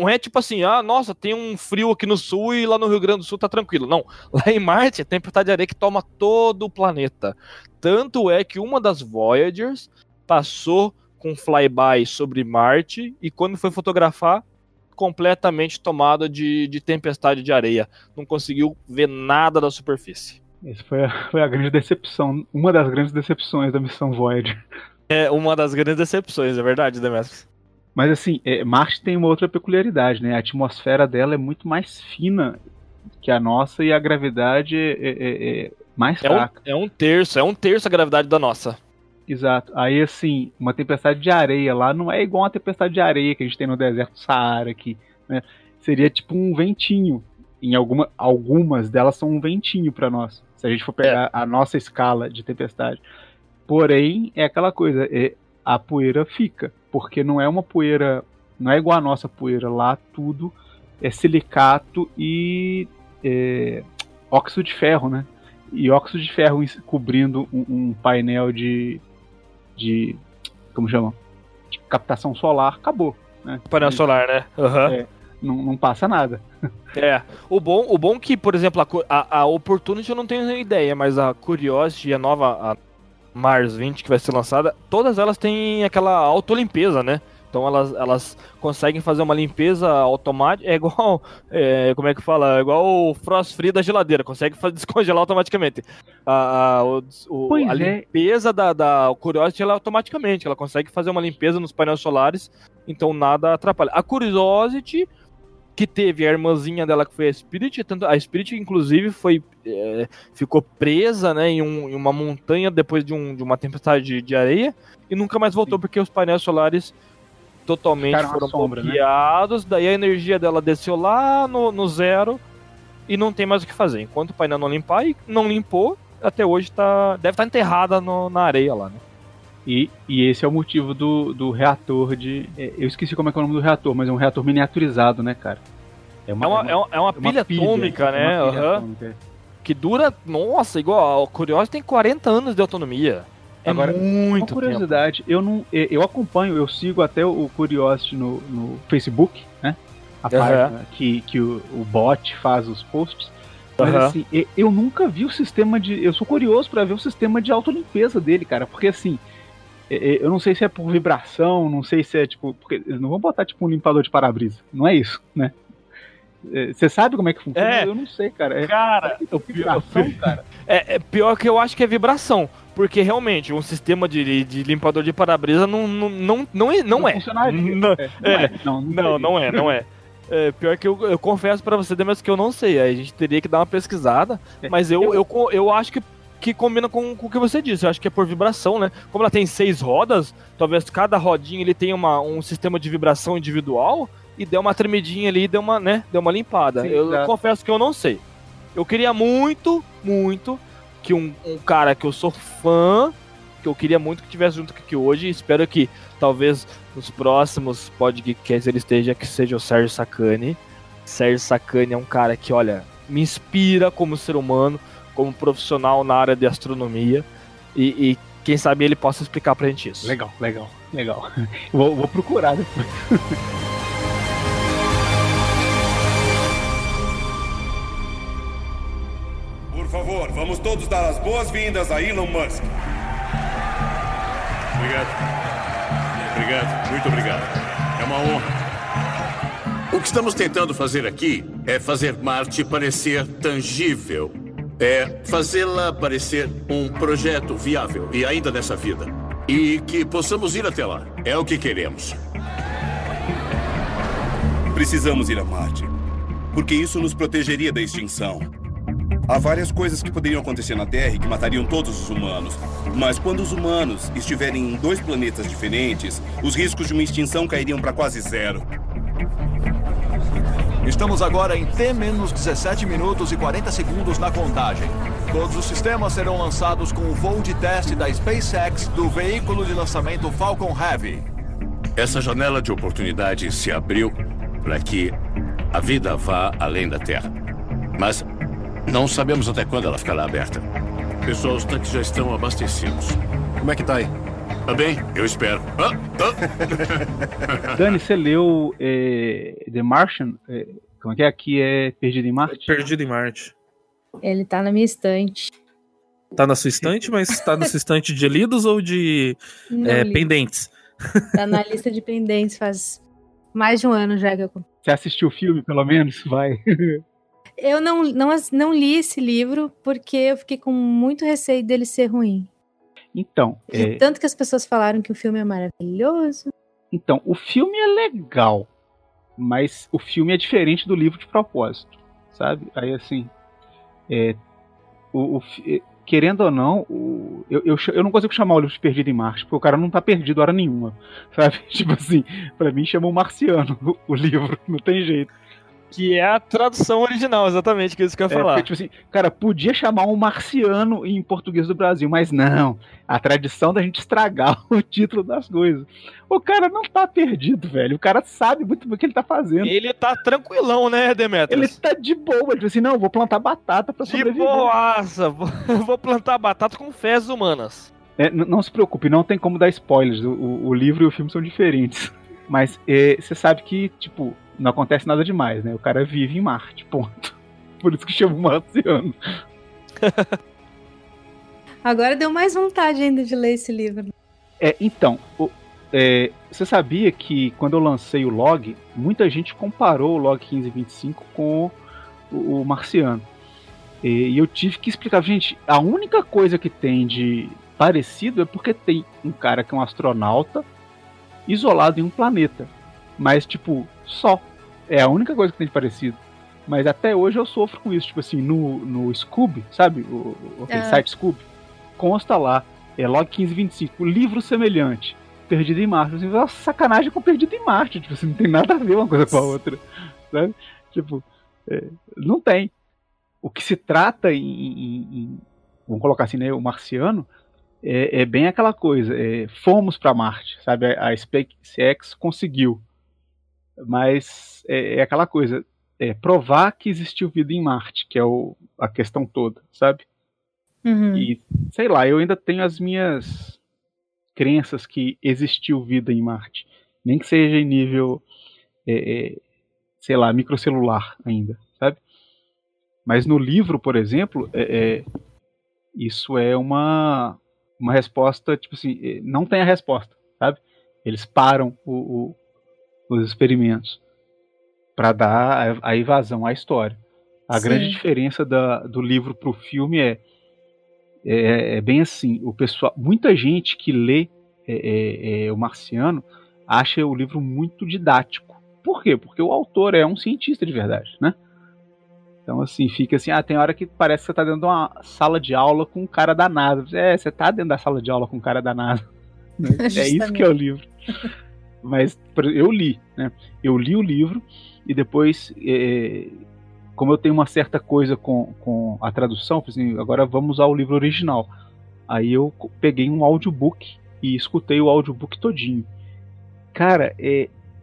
é tipo assim, nossa, tem um frio aqui no sul e lá no Rio Grande do Sul tá tranquilo. Não, lá em Marte é tempestade de areia que toma todo o planeta. Tanto é que uma das Voyagers passou com flyby sobre Marte e quando foi fotografar, completamente tomada de tempestade de areia. Não conseguiu ver nada da superfície. Isso foi a grande decepção. Uma das grandes decepções da missão Voyager. É uma das grandes decepções, é verdade, Demetrius. Mas assim, Marte tem uma outra peculiaridade, né? A atmosfera dela é muito mais fina que a nossa e a gravidade é mais fraca. É um terço a gravidade da nossa. Exato. Aí, assim, uma tempestade de areia lá não é igual uma tempestade de areia que a gente tem no deserto do Saara aqui, né? Seria tipo um ventinho. Em algumas delas são um ventinho para nós, se a gente for pegar a nossa escala de tempestade. Porém, é aquela coisa, a poeira fica, porque não é uma poeira, não é igual a nossa poeira lá, tudo é silicato e óxido de ferro, né? E óxido de ferro cobrindo um painel de como chama? De captação solar, acabou, né? Painel solar, né? Uhum. Não passa nada. O bom que, por exemplo, a Opportunity eu não tenho ideia, mas a Curiosity e a nova a Mars 20 que vai ser lançada, todas elas têm aquela autolimpeza, né? Então elas conseguem fazer uma limpeza automática, é igual, como é que fala? É igual o frost free da geladeira, consegue descongelar automaticamente. A limpeza da Curiosity, ela automaticamente, ela consegue fazer uma limpeza nos painéis solares, então nada atrapalha. A Curiosity, que teve a irmãzinha dela que foi a Spirit, a Spirit inclusive ficou presa, né, em uma montanha depois de uma tempestade de areia e nunca mais voltou. Sim. Porque os painéis solares... totalmente foram bloqueados, né? Daí a energia dela desceu lá no zero e não tem mais o que fazer. Enquanto o painel não limpar, e não limpou, até hoje deve estar enterrada na areia lá, né? E esse é o motivo do reator de... Eu esqueci como é que é o nome do reator, mas é um reator miniaturizado, né, cara? É uma pilha atômica, né? Uma pilha atômica. Que dura, nossa, igual, o Curiosity tem 40 anos de autonomia. Agora, uma curiosidade, eu acompanho, eu sigo até o Curiosity no Facebook, né? A página que o bot faz os posts. Mas assim, eu nunca vi o sistema de... Eu sou curioso pra ver o sistema de autolimpeza dele, cara. Porque assim, eu não sei se é por vibração, não sei se é tipo... Porque eles não vão botar tipo um limpador de para-brisa. Não é isso, né? Você sabe como é que funciona? Eu não sei, cara. Cara, cara. Pior que eu acho que é vibração. Porque realmente, um sistema de limpador de para-brisa não é. Não é. Pior que eu confesso pra você, mas que eu não sei. Aí a gente teria que dar uma pesquisada. Mas eu acho que combina com o que você disse. Eu acho que é por vibração, né? Como ela tem 6 rodas, talvez cada rodinha ele tenha um sistema de vibração individual e deu uma tremidinha ali e deu uma limpada. Sim, eu confesso que eu não sei. Eu queria muito, muito... que um cara que eu sou fã, que eu queria muito que tivesse junto aqui hoje, espero que talvez nos próximos podcasts ele esteja, que seja o Sérgio Sacani. Sérgio Sacani é um cara que, olha, me inspira como ser humano, como profissional na área de astronomia, e quem sabe ele possa explicar pra gente isso. Legal. Vou procurar depois. Por favor, vamos todos dar as boas-vindas a Elon Musk. Obrigado. Muito obrigado. É uma honra. O que estamos tentando fazer aqui é fazer Marte parecer tangível. É fazê-la parecer um projeto viável e ainda nessa vida. E que possamos ir até lá. É o que queremos. Precisamos ir a Marte, porque isso nos protegeria da extinção. Há várias coisas que poderiam acontecer na Terra e que matariam todos os humanos. Mas quando os humanos estiverem em dois planetas diferentes, os riscos de uma extinção cairiam para quase zero. Estamos agora em T-17 minutos e 40 segundos na contagem. Todos os sistemas serão lançados com o voo de teste da SpaceX do veículo de lançamento Falcon Heavy. Essa janela de oportunidade se abriu para que a vida vá além da Terra. Mas não sabemos até quando ela ficará aberta. Pessoal, os tanques já estão abastecidos. Como é que tá aí? Tá bem, eu espero. Dani, você leu The Martian? Como é que é? Aqui é Perdido em Marte? Perdido em Marte. Ele tá na minha estante. Tá na sua estante, mas tá na sua estante de lidos ou de pendentes? Tá na lista de pendentes faz mais de um ano já que eu... Você assistiu o filme, pelo menos? Vai. Eu não li esse livro porque eu fiquei com muito receio dele ser ruim. Então, tanto que as pessoas falaram que o filme é maravilhoso. Então, o filme é legal, mas o filme é diferente do livro de propósito, sabe? Aí, assim, querendo ou não, eu não consigo chamar o livro de Perdido em Marte, porque o cara não tá perdido hora nenhuma, sabe? Tipo assim, pra mim chama um marciano o livro, não tem jeito. Que é a tradução original, exatamente, que é isso que eu ia falar. Porque, tipo assim, cara, podia chamar um marciano em português do Brasil, mas não. A tradição da gente estragar o título das coisas. O cara não tá perdido, velho. O cara sabe muito bem o que ele tá fazendo. Ele tá tranquilão, né, Demetrius? Ele tá de boa. Tipo assim, não, vou plantar batata pra sobreviver. De boaça. Vou plantar batata com fezes humanas. Não se preocupe, não tem como dar spoilers. O livro e o filme são diferentes. Mas você sabe que, tipo... Não acontece nada demais, né? O cara vive em Marte, ponto. Por isso que chama o marciano. Agora deu mais vontade ainda de ler esse livro. Então, você sabia que quando eu lancei o Log, muita gente comparou o Log 1525 com o marciano. E eu tive que explicar, gente, a única coisa que tem de parecido é porque tem um cara que é um astronauta isolado em um planeta. Mas, tipo, só. É a única coisa que tem de parecido. Mas até hoje eu sofro com isso. Tipo assim, no Scoob, sabe? Aquele site Scoob. Consta lá. É Log 1525. Livro semelhante. Perdido em Marte. Assim, é uma sacanagem com Perdido em Marte. Tipo assim, não tem nada a ver uma coisa com a outra. Sabe? Tipo, não tem. O que se trata em vamos colocar assim, né? O marciano. É bem aquela coisa. Fomos pra Marte, sabe? A SpaceX conseguiu. Mas é aquela coisa, provar que existiu vida em Marte, que é a questão toda, sabe? Uhum. E, sei lá, eu ainda tenho as minhas crenças que existiu vida em Marte. Nem que seja em nível, sei lá, microcelular ainda, sabe? Mas no livro, por exemplo, isso é uma resposta, tipo assim, não tem a resposta, sabe? Eles param os experimentos para dar a evasão à história. A grande diferença do livro pro filme é bem assim, o pessoal, muita gente que lê o Marciano acha o livro muito didático. Por quê? Porque o autor é um cientista de verdade, né? Então assim, fica assim, tem hora que parece que você tá dentro de uma sala de aula com um cara da NASA. Você tá dentro da sala de aula com um cara da NASA. É isso que é o livro. Mas eu li, né? Eu li o livro e depois, como eu tenho uma certa coisa com a tradução, assim, agora vamos ao livro original. Aí eu peguei um audiobook e escutei o audiobook todinho. Cara,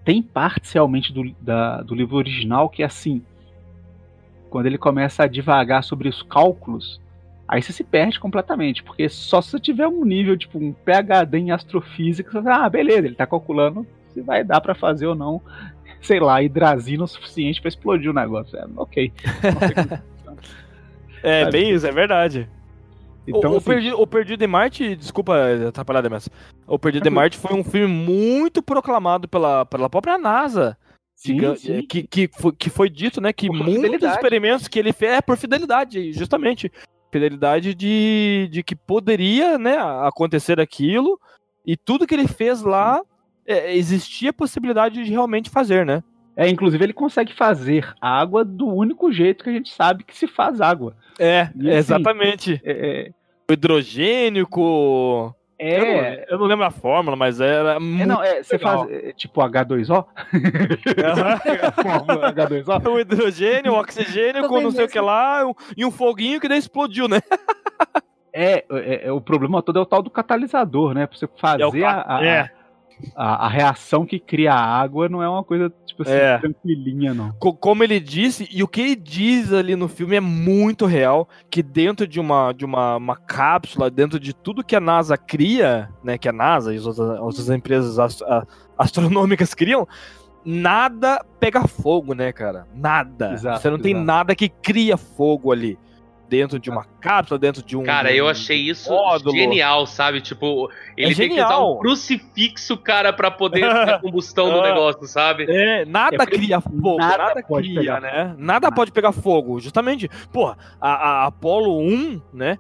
tem partes realmente do livro original que é assim, quando ele começa a divagar sobre os cálculos, aí você se perde completamente, porque só se você tiver um nível, tipo, um PhD em astrofísica, você fala, beleza, ele tá calculando se vai dar pra fazer ou não, sei lá, hidrazina o suficiente pra explodir o negócio. Ok. Não sei como... É, bem isso, é verdade. Então, o Perdido em Marte, desculpa atrapalhada, mas o Perdido em Marte foi um filme muito proclamado pela própria NASA. Sim. Que foi dito, né, que muitos experimentos que ele fez é por fidelidade, justamente. Fidelidade de que poderia, né, acontecer aquilo, e tudo que ele fez lá existia a possibilidade de realmente fazer, né? Inclusive ele consegue fazer água do único jeito que a gente sabe que se faz água. E, assim, exatamente. O hidrogênio, eu não lembro a fórmula, mas era muito você faz tipo H2O? Fórmula H2O? O hidrogênio, o oxigênio com não sei o que lá, e um foguinho que daí explodiu, né? O problema todo é o tal do catalisador, né? Pra você fazer a reação que cria a água não é uma coisa, tipo assim, tranquilinha, não. Como ele disse, e o que ele diz ali no filme é muito real, que dentro de uma cápsula, dentro de tudo que a NASA cria, né, que a NASA e as outras empresas astronômicas criam, nada pega fogo, né, cara? Nada. Exato, você não tem nada que cria fogo ali. Dentro de uma cápsula, dentro de um... Cara, eu achei isso genial, sabe? Tipo, ele tem que usar um crucifixo, cara, pra poder a combustão do negócio, sabe? Nada cria fogo, nada cria, né? Nada pode pegar fogo, justamente. Porra, a Apollo 1, né,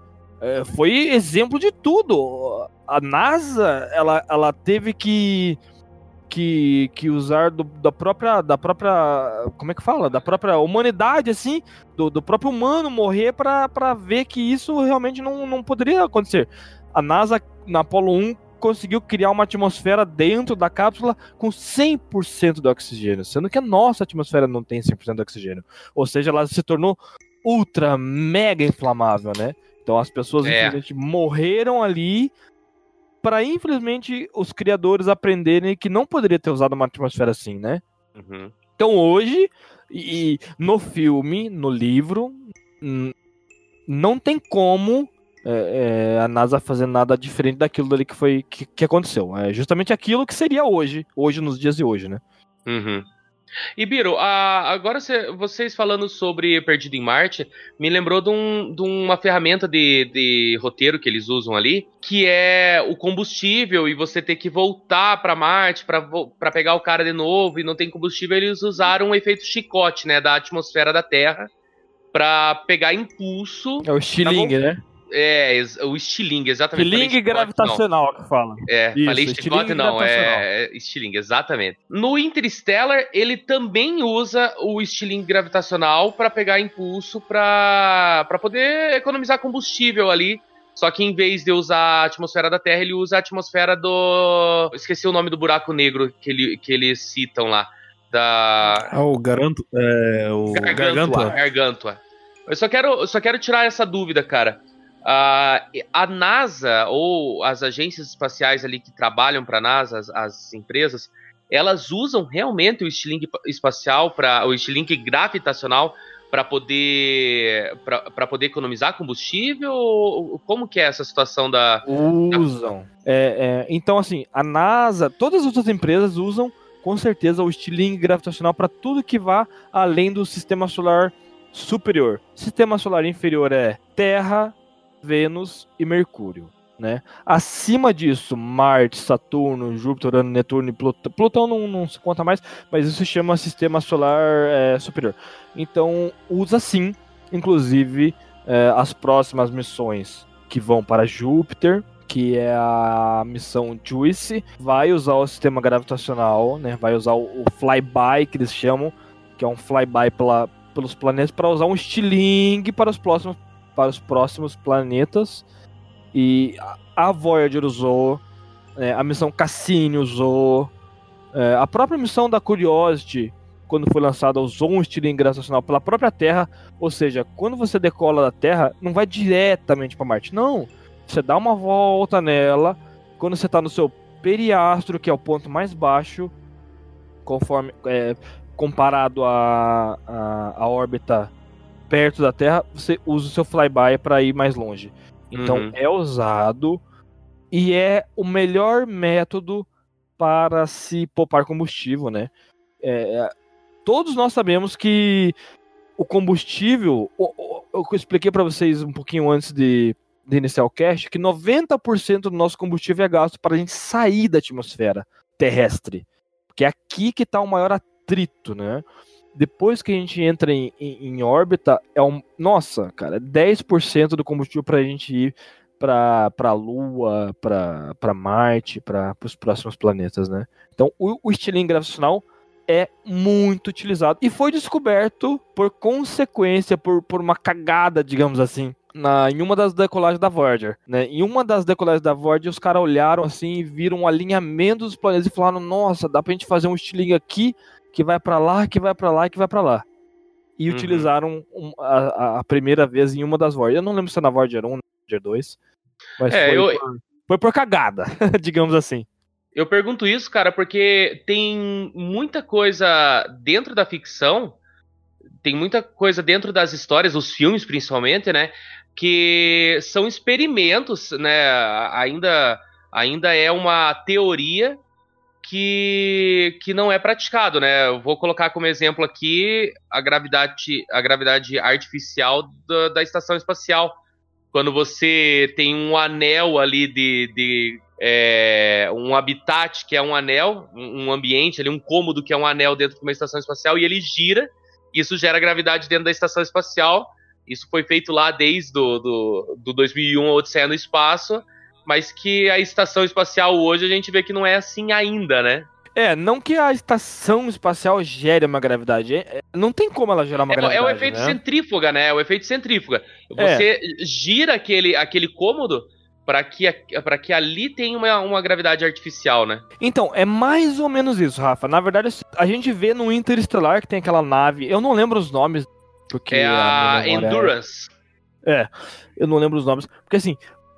foi exemplo de tudo. A NASA, ela teve que usar da própria como é que fala? Da própria humanidade, assim, do próprio humano morrer pra ver que isso realmente não poderia acontecer. A NASA, na Apollo 1, conseguiu criar uma atmosfera dentro da cápsula com 100% de oxigênio, sendo que a nossa atmosfera não tem 100% de oxigênio. Ou seja, ela se tornou ultra, mega inflamável, né? Então as pessoas, infelizmente, morreram ali, para infelizmente os criadores aprenderem que não poderia ter usado uma atmosfera assim, né? Uhum. Então hoje, e no filme, no livro, não tem como a NASA fazer nada diferente daquilo dali que aconteceu. É justamente aquilo que seria hoje nos dias de hoje, né? Uhum. E, Biro, agora vocês falando sobre Perdido em Marte, me lembrou de uma ferramenta de roteiro que eles usam ali, que é o combustível, e você ter que voltar para Marte para pegar o cara de novo, e não tem combustível. Eles usaram um efeito chicote, né, da atmosfera da Terra, para pegar impulso. É o estilingue, né? O estilingue, exatamente. Estilingue gravitacional, que fala. Isso, falei chicote, não, é estilingue, exatamente. No Interstellar, ele também usa o estilingue gravitacional para pegar impulso, para poder economizar combustível ali. Só que em vez de usar a atmosfera da Terra, ele usa a atmosfera do... Esqueci o nome do buraco negro que eles citam lá. Gargantua. Gargantua. Eu só quero tirar essa dúvida, cara. A NASA, ou as agências espaciais ali que trabalham para a NASA, as empresas, elas usam realmente o estilingue espacial, o estilingue gravitacional, para poder, poder economizar combustível? Como que é essa situação da... Usam. Então, assim, a NASA, todas as outras empresas usam, com certeza, o estilingue gravitacional para tudo que vá além do sistema solar superior. Sistema solar inferior é Terra, Vênus e Mercúrio, né? Acima disso, Marte, Saturno, Júpiter, Urano, Netuno e Plutão. Plutão não se conta mais, mas isso se chama sistema solar superior. Então, usa sim, inclusive, as próximas missões que vão para Júpiter, que é a missão JUICE, vai usar o sistema gravitacional, né? Vai usar o flyby, que eles chamam, que é um flyby pelos planetas, para usar um estilingue para os próximos planetas. E a Voyager usou, a missão Cassini usou, a própria missão da Curiosity, quando foi lançada, usou um estilingue gravitacional pela própria Terra. Ou seja, quando você decola da Terra, não vai diretamente para Marte, não. Você dá uma volta nela, quando você está no seu periastro, que é o ponto mais baixo, conforme comparado à órbita perto da Terra, você usa o seu flyby para ir mais longe. Então, é usado, e é o melhor método para se poupar combustível, né? Todos nós sabemos que o combustível... Eu expliquei para vocês um pouquinho antes de iniciar o cast, que 90% do nosso combustível é gasto para a gente sair da atmosfera terrestre. Porque é aqui que está o maior atrito, né? Depois que a gente entra em órbita, nossa, cara, é 10% do combustível para a gente ir para a Lua, para Marte, para os próximos planetas, né? Então, o estilingue gravitacional é muito utilizado e foi descoberto por consequência, por uma cagada, digamos assim, em uma das decolagens da Voyager, né? Em uma das decolagens da Voyager, os caras olharam assim e viram um alinhamento dos planetas e falaram: nossa, dá pra gente fazer um estilingue aqui que vai pra lá, que vai pra lá e que vai pra lá. E utilizaram a primeira vez em uma das Voyager. Eu não lembro se era na Voyager 1 ou na Voyager 2, mas foi por cagada, digamos assim. Eu pergunto isso, cara, porque tem muita coisa dentro da ficção, tem muita coisa dentro das histórias, os filmes principalmente, né, que são experimentos, né, ainda é uma teoria que não é praticado, né. Eu vou colocar como exemplo aqui a gravidade artificial da estação espacial. Quando você tem um anel ali um habitat que é um anel, um ambiente ali, um cômodo que é um anel dentro de uma estação espacial, e ele gira, isso gera gravidade dentro da estação espacial. Isso foi feito lá desde do 2001, a Odisseia no Espaço, mas que a estação espacial hoje a gente vê que não é assim ainda, né? Não que a estação espacial gere uma gravidade. Não tem como ela gerar uma gravidade. É o efeito, né? Centrífuga, né? É o efeito centrífuga. Você gira aquele cômodo para que ali tenha uma gravidade artificial, né? Então, é mais ou menos isso, Rafa. Na verdade, a gente vê no Interestelar que tem aquela nave... Eu não lembro os nomes. Porque é a Endurance. Eu não lembro os nomes. Porque, assim,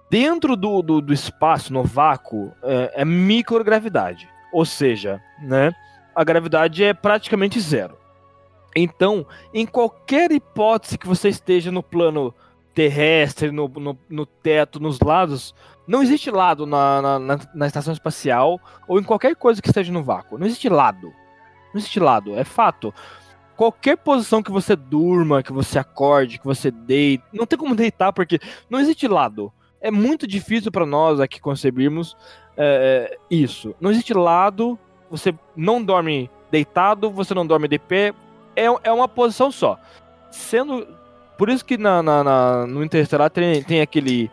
dentro do espaço, no vácuo, é microgravidade. Ou seja, né, a gravidade é praticamente zero. Então, em qualquer hipótese que você esteja no plano terrestre, no teto, nos lados, não existe lado na estação espacial ou em qualquer coisa que esteja no vácuo. Não existe lado. Não existe lado, é fato. Qualquer posição que você durma, que você acorde, que você deite... Não tem como deitar, porque não existe lado. É muito difícil para nós aqui concebirmos isso. Não existe lado, você não dorme deitado, você não dorme de pé, é uma posição só. Por isso que no Interestelar tem aquele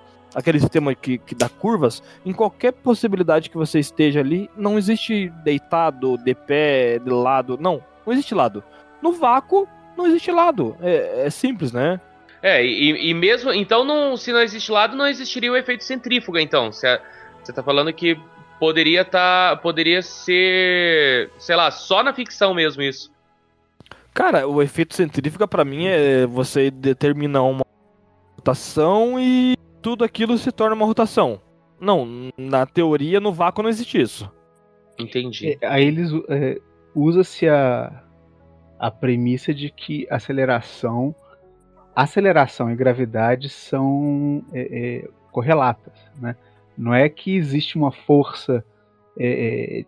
sistema que dá curvas. Em qualquer possibilidade que você esteja ali, não existe deitado, de pé, de lado, não existe lado. No vácuo, não existe lado, é simples, né? E mesmo, então, se não existe lado, não existiria o efeito centrífuga, então. Você tá falando que poderia ser, sei lá, só na ficção mesmo isso. Cara, o efeito centrífuga, pra mim, é você determinar uma rotação e tudo aquilo se torna uma rotação. Não, na teoria, no vácuo não existe isso. Entendi. Aí eles usa-se a premissa de que aceleração e gravidade são correlatas, né? Não é que existe uma força,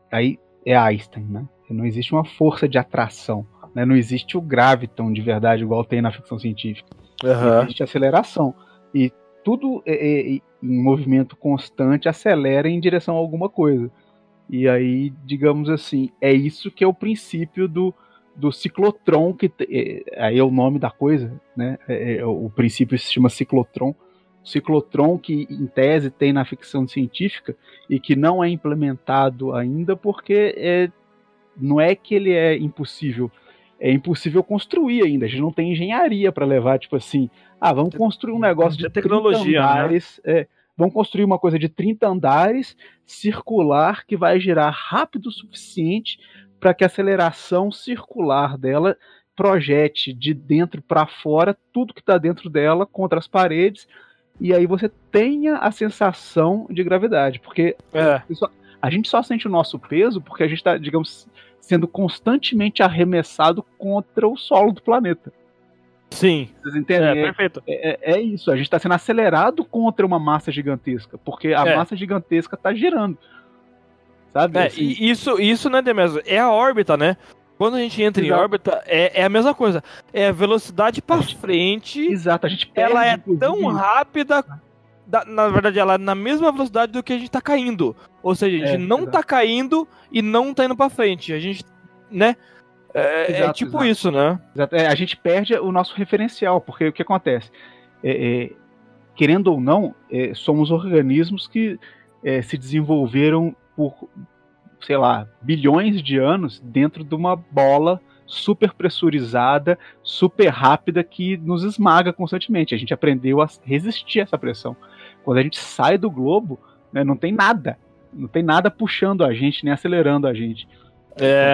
aí é Einstein, né? Não existe uma força de atração, né? Não existe o graviton de verdade, igual tem na ficção científica. Uhum. Existe aceleração, e tudo em movimento constante acelera em direção a alguma coisa. E aí, digamos assim, é isso que é o princípio do ciclotron, que aí é o nome da coisa, né? O princípio se chama ciclotron. Ciclotron que, em tese, tem na ficção científica e que não é implementado ainda porque não é que ele é impossível. É impossível construir ainda. A gente não tem engenharia para levar, tipo assim, vamos construir um negócio de 30 andares... Né? Vão construir uma coisa de 30 andares, circular, que vai girar rápido o suficiente para que a aceleração circular dela projete de dentro para fora tudo que está dentro dela contra as paredes, e aí você tenha a sensação de gravidade. Porque a gente só sente o nosso peso porque a gente está, digamos, sendo constantemente arremessado contra o solo do planeta. Sim, vocês entendem? Perfeito. É isso, a gente está sendo acelerado contra uma massa gigantesca, porque a massa gigantesca está girando, sabe? Assim. E isso não é mesmo, é a órbita, né? Quando a gente entra em órbita, é a mesma coisa, é a velocidade para frente. Exato, a gente perde, ela é tão rápida na verdade, ela é na mesma velocidade do que a gente tá caindo. Ou seja, a gente não tá caindo e não tá indo pra frente. A gente, né? Exato. Isso, né? Exato. A gente perde o nosso referencial, porque o que acontece? Querendo ou não, somos organismos que se desenvolveram por, sei lá, bilhões de anos dentro de uma bola super pressurizada, super rápida, que nos esmaga constantemente. A gente aprendeu a resistir a essa pressão. Quando a gente sai do globo, né, não tem nada. Não tem nada puxando a gente, nem acelerando a gente.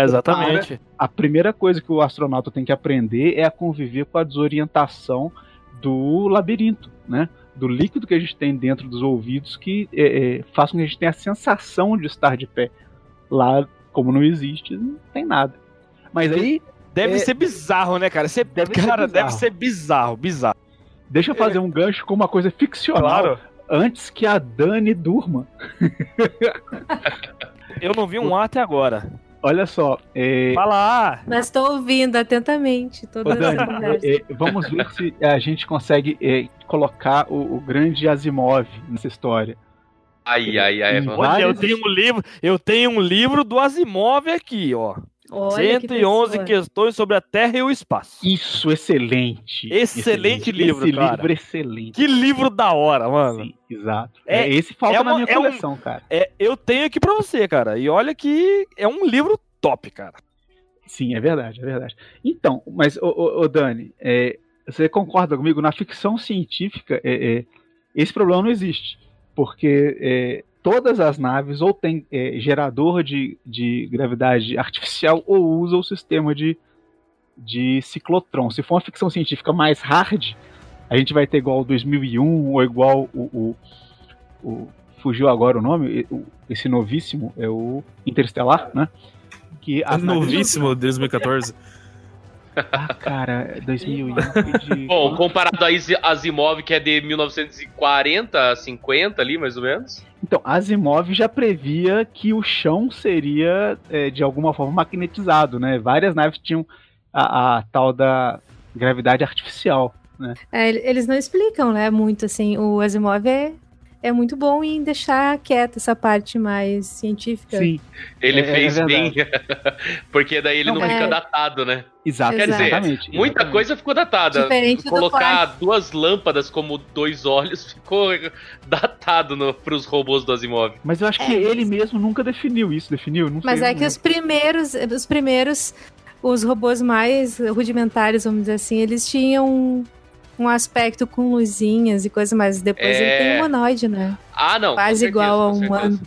Exatamente. A primeira coisa que o astronauta tem que aprender é a conviver com a desorientação do labirinto, né? Do líquido que a gente tem dentro dos ouvidos, que faz com que a gente tenha a sensação de estar de pé. Lá, como não existe, não tem nada. Mas aí... Deve ser bizarro, né, cara? Deve ser bizarro. Deixa eu fazer um gancho com uma coisa ficcional. Claro. Antes que a Dani durma. Eu não vi um A até agora. Olha só. Fala! Mas estou ouvindo atentamente toda essa conversa. Vamos ver se a gente consegue colocar o grande Asimov nessa história. Eu tenho um livro do Asimov aqui, ó. Olha, 111 questões sobre a Terra e o espaço. Isso, excelente. Excelente livro, esse cara. Esse livro excelente. Que livro da hora, mano. Sim, exato. Esse falta na minha coleção, cara. Eu tenho aqui pra você, cara. E olha que é um livro top, cara. Sim, é verdade, é verdade. Então, mas, ô Dani, você concorda comigo? Na ficção científica, esse problema não existe. Porque... todas as naves ou tem gerador de gravidade artificial ou usa o sistema de ciclotron. Se for uma ficção científica mais hard, a gente vai ter igual o 2001 ou igual o fugiu agora o nome, esse novíssimo, é o Interestelar, né? Que a novíssimo, naves... 2014. Ah, cara, 2001. Bom, comparado a Asimov, que é de 1940, 50 ali, mais ou menos. Então, Asimov já previa que o chão seria, de alguma forma, magnetizado, né? Várias naves tinham a tal da gravidade artificial, né? Eles não explicam, né, muito, assim. O Asimov é muito bom em deixar quieta essa parte mais científica. Sim, ele fez bem, porque daí ele não fica datado, né? Exato. Quer dizer, muita coisa ficou datada. Diferente colocar duas lâmpadas como dois olhos ficou datado para os robôs do Asimov. Mas eu acho que ele mesmo nunca definiu isso, Não sei. Mas é que os robôs mais rudimentares, vamos dizer assim, eles tinham... um aspecto com luzinhas e coisa, mas depois ele tem um humanoide, né? Ah, não. Quase igual a um humano.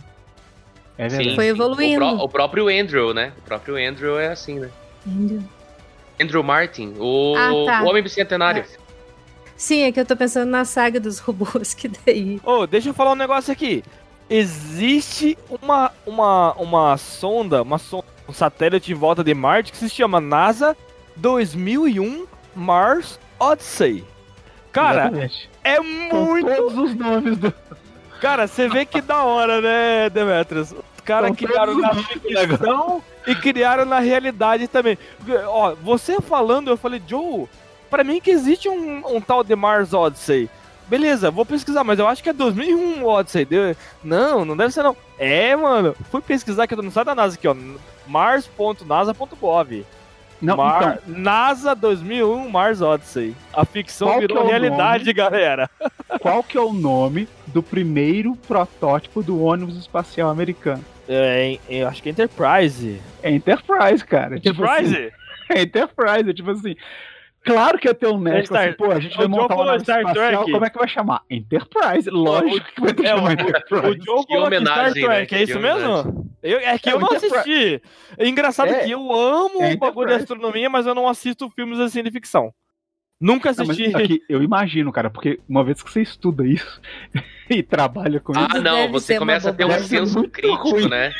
É verdade. Sim, foi evoluindo. O próprio Andrew, né? O próprio Andrew é assim, né? Andrew Martin, o Homem Bicentenário. Ah. Sim, é que eu tô pensando na saga dos robôs, que daí... deixa eu falar um negócio aqui. Existe uma sonda, um satélite em volta de Marte que se chama NASA 2001 Mars Odyssey. Cara, exatamente. É muito... São todos os nomes do... Cara, você vê que da hora, né, Demetrius? Os caras criaram na ficção e criaram na realidade também. Ó, você falando, eu falei, Joe, pra mim que existe um tal de Mars Odyssey. Beleza, vou pesquisar, mas eu acho que é 2001 Odyssey. Não deve ser, não. Mano, fui pesquisar que eu tô no site da NASA aqui, ó. mars.nasa.gov. Não, então, NASA 2001 Mars Odyssey. A ficção virou realidade, galera. Qual que é o nome do primeiro protótipo do ônibus espacial americano? Eu acho que é Enterprise. É Enterprise, cara. Enterprise? Tipo assim, é Enterprise, tipo assim. Claro que ia ter um nerd, assim, pô, a gente vai montar uma nave espacial, como é que vai chamar? Enterprise, lógico que vai ter que chamar Enterprise. Que homenagem, Star Trek, né? É isso mesmo? Eu não assisti. É engraçado que eu amo o bagulho de astronomia, mas eu não assisto filmes assim de ficção. Nunca assisti. Não, eu imagino, cara, porque uma vez que você estuda isso e trabalha com isso... Ah, não, você começa a ter um senso crítico, né?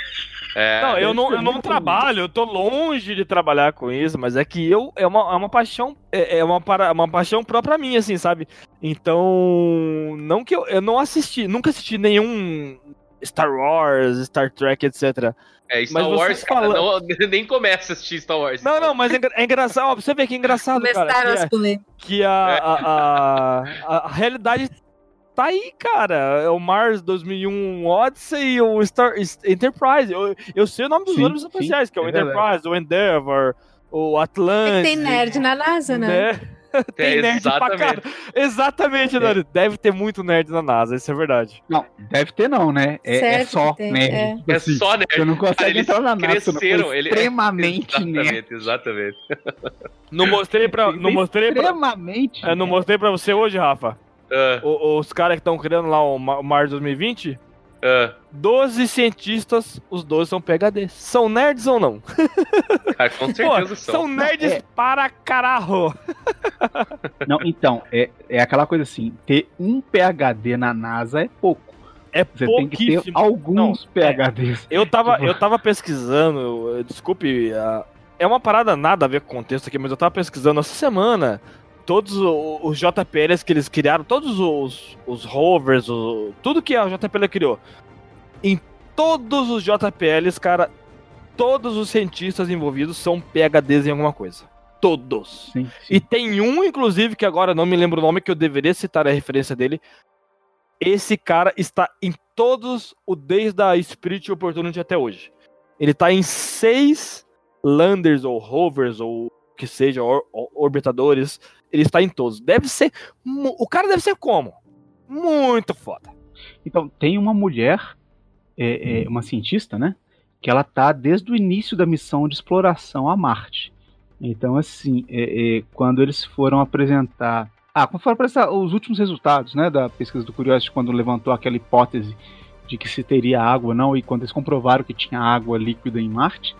Eu não trabalho, eu tô longe de trabalhar com isso, mas é que é uma paixão, uma paixão própria minha, assim, sabe? Então, não que eu não assisti, nunca assisti nenhum Star Wars, Star Trek, etc. Nem começa a assistir Star Wars. Não, mas é engraçado, ó, você vê que é engraçado, cara, que a realidade tá aí, cara. É o Mars 2001 Odyssey e o Enterprise. Eu sei o nome dos ônibus espaciais, que é o Enterprise, o Endeavor, o Atlantis. Tem nerd na NASA, né? Tem nerd pra caralho. Exatamente, Dani. Deve ter muito nerd na NASA, isso é verdade. Não, deve ter não, né? É só nerd. É só nerd. Você não consegue entrar na NASA. Cresceram. Extremamente nerd. Exatamente. Não mostrei pra... Extremamente nerd. Não mostrei pra você hoje, Rafa. Os caras que estão criando lá o Mars 2020... 12 cientistas, os 12 são PhD. São nerds ou não? Ah, com certeza. Pô, são nerds para caralho. Não, então, é aquela coisa assim, ter um PhD na NASA é pouco. É pouquíssimo. Você tem que ter alguns PhDs. Eu tava pesquisando, desculpe, é uma parada nada a ver com o contexto aqui, mas eu tava pesquisando essa semana... Todos os JPLs que eles criaram, todos os rovers, tudo que a JPL criou. Em todos os JPLs, cara, todos os cientistas envolvidos são PhDs em alguma coisa. Todos. Sim, sim. E tem um, inclusive, que agora não me lembro o nome, que eu deveria citar a referência dele. Esse cara está em todos, desde a Spirit e Opportunity até hoje. Ele está em 6 landers ou rovers ou que seja, orbitadores... Ele está em todos. Deve ser... O cara deve ser como? Muito foda. Então, tem uma mulher, uma cientista, né? Que ela tá desde o início da missão de exploração a Marte. Então, assim, quando eles foram apresentar... Quando foram apresentar os últimos resultados, né? Da pesquisa do Curiosity, quando levantou aquela hipótese de que se teria água ou não, e quando eles comprovaram que tinha água líquida em Marte...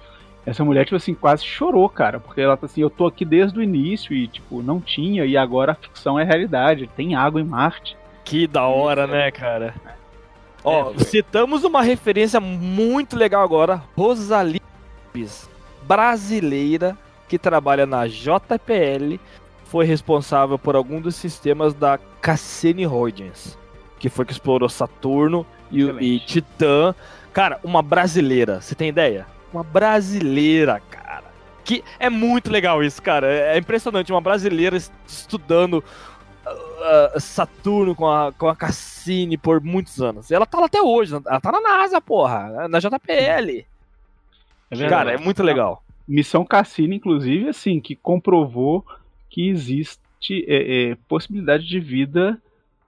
Essa mulher, tipo assim, quase chorou, cara, porque ela tá assim, eu tô aqui desde o início e, tipo, não tinha, e agora a ficção é realidade, tem água em Marte. Que da hora, né, cara? Ó, citamos uma referência muito legal agora, Rosalie Pires, brasileira, que trabalha na JPL, foi responsável por algum dos sistemas da Cassini-Huygens, que foi que explorou Saturno e Titã. Cara, uma brasileira, você tem ideia? Uma brasileira, cara. Que é muito legal isso, cara. É impressionante, uma brasileira estudando Saturno com a Cassini por muitos anos. Ela tá lá até hoje. Ela tá na NASA, porra. Na JPL. Cara, é muito legal. Missão Cassini, inclusive, assim, que comprovou que existe possibilidade de vida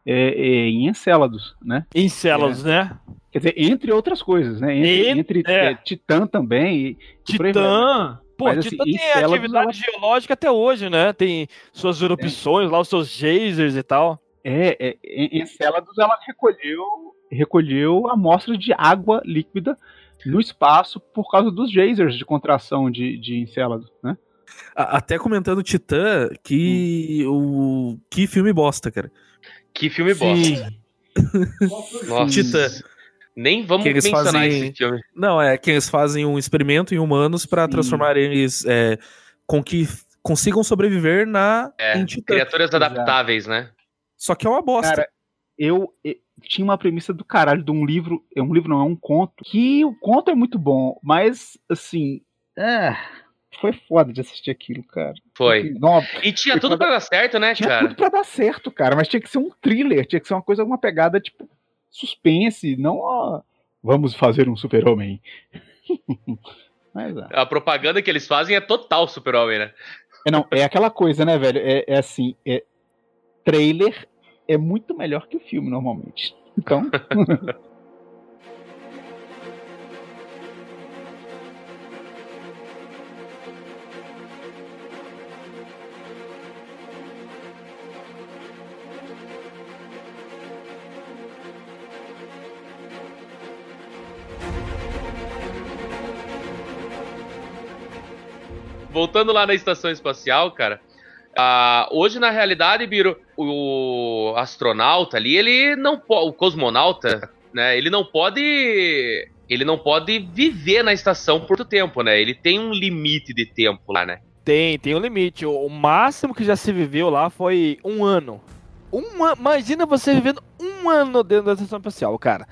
em Encélados, né? Encélados, né? Quer dizer, entre outras coisas, né? Entre Titã também. Titã! Pô, mas, Titã assim, tem atividade geológica até hoje, né? Tem suas erupções lá, os seus geysers e tal. Encélados, ela recolheu amostras de água líquida no espaço por causa dos geysers de contração de Encélados, né? Até comentando Titã, que filme bosta, cara. Que filme bosta. Nossa. Titã. Nem vamos mencionar esse filme. Não, que eles fazem um experimento em humanos pra transformar eles com que consigam sobreviver em Titã. Criaturas adaptáveis, né? Só que é uma bosta. Cara, eu tinha uma premissa do caralho de um livro. É um livro, não, é um conto. Que o conto é muito bom, mas assim. Foi foda de assistir aquilo, cara. Foi. E tinha tudo pra dar certo, né, cara? Tinha tudo pra dar certo, cara. Mas tinha que ser um thriller. Tinha que ser uma coisa, uma pegada, tipo, suspense. Não, ó, vamos fazer um super-homem. Mas, ó. A propaganda que eles fazem é total super-homem, né? Não, é aquela coisa, né, velho? Assim, trailer é muito melhor que o filme, normalmente. Então... Voltando lá na estação espacial, cara, hoje, na realidade, Biro, o astronauta ali, ele não pode, o cosmonauta, né, ele não pode viver na estação por muito tempo, né, ele tem um limite de tempo lá, né. Tem um limite, o máximo que já se viveu lá foi um ano. Imagina você vivendo um ano dentro da estação espacial, cara.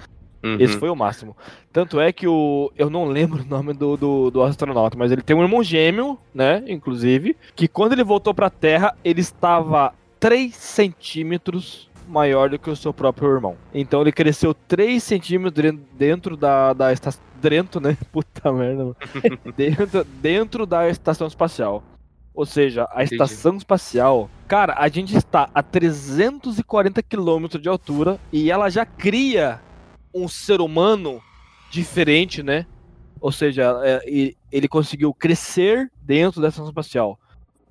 Uhum. Esse foi o máximo. Tanto é que eu não lembro o nome do astronauta, mas ele tem um irmão gêmeo, né, inclusive, que quando ele voltou pra Terra, ele estava 3 centímetros maior do que o seu próprio irmão. Então ele cresceu 3 centímetros dentro da estação... Dentro, né? Puta merda. dentro da estação espacial. Ou seja, a estação espacial... Cara, a gente está a 340 km de altura e ela já cria um ser humano diferente, né? Ou seja, ele conseguiu crescer dentro da estação espacial.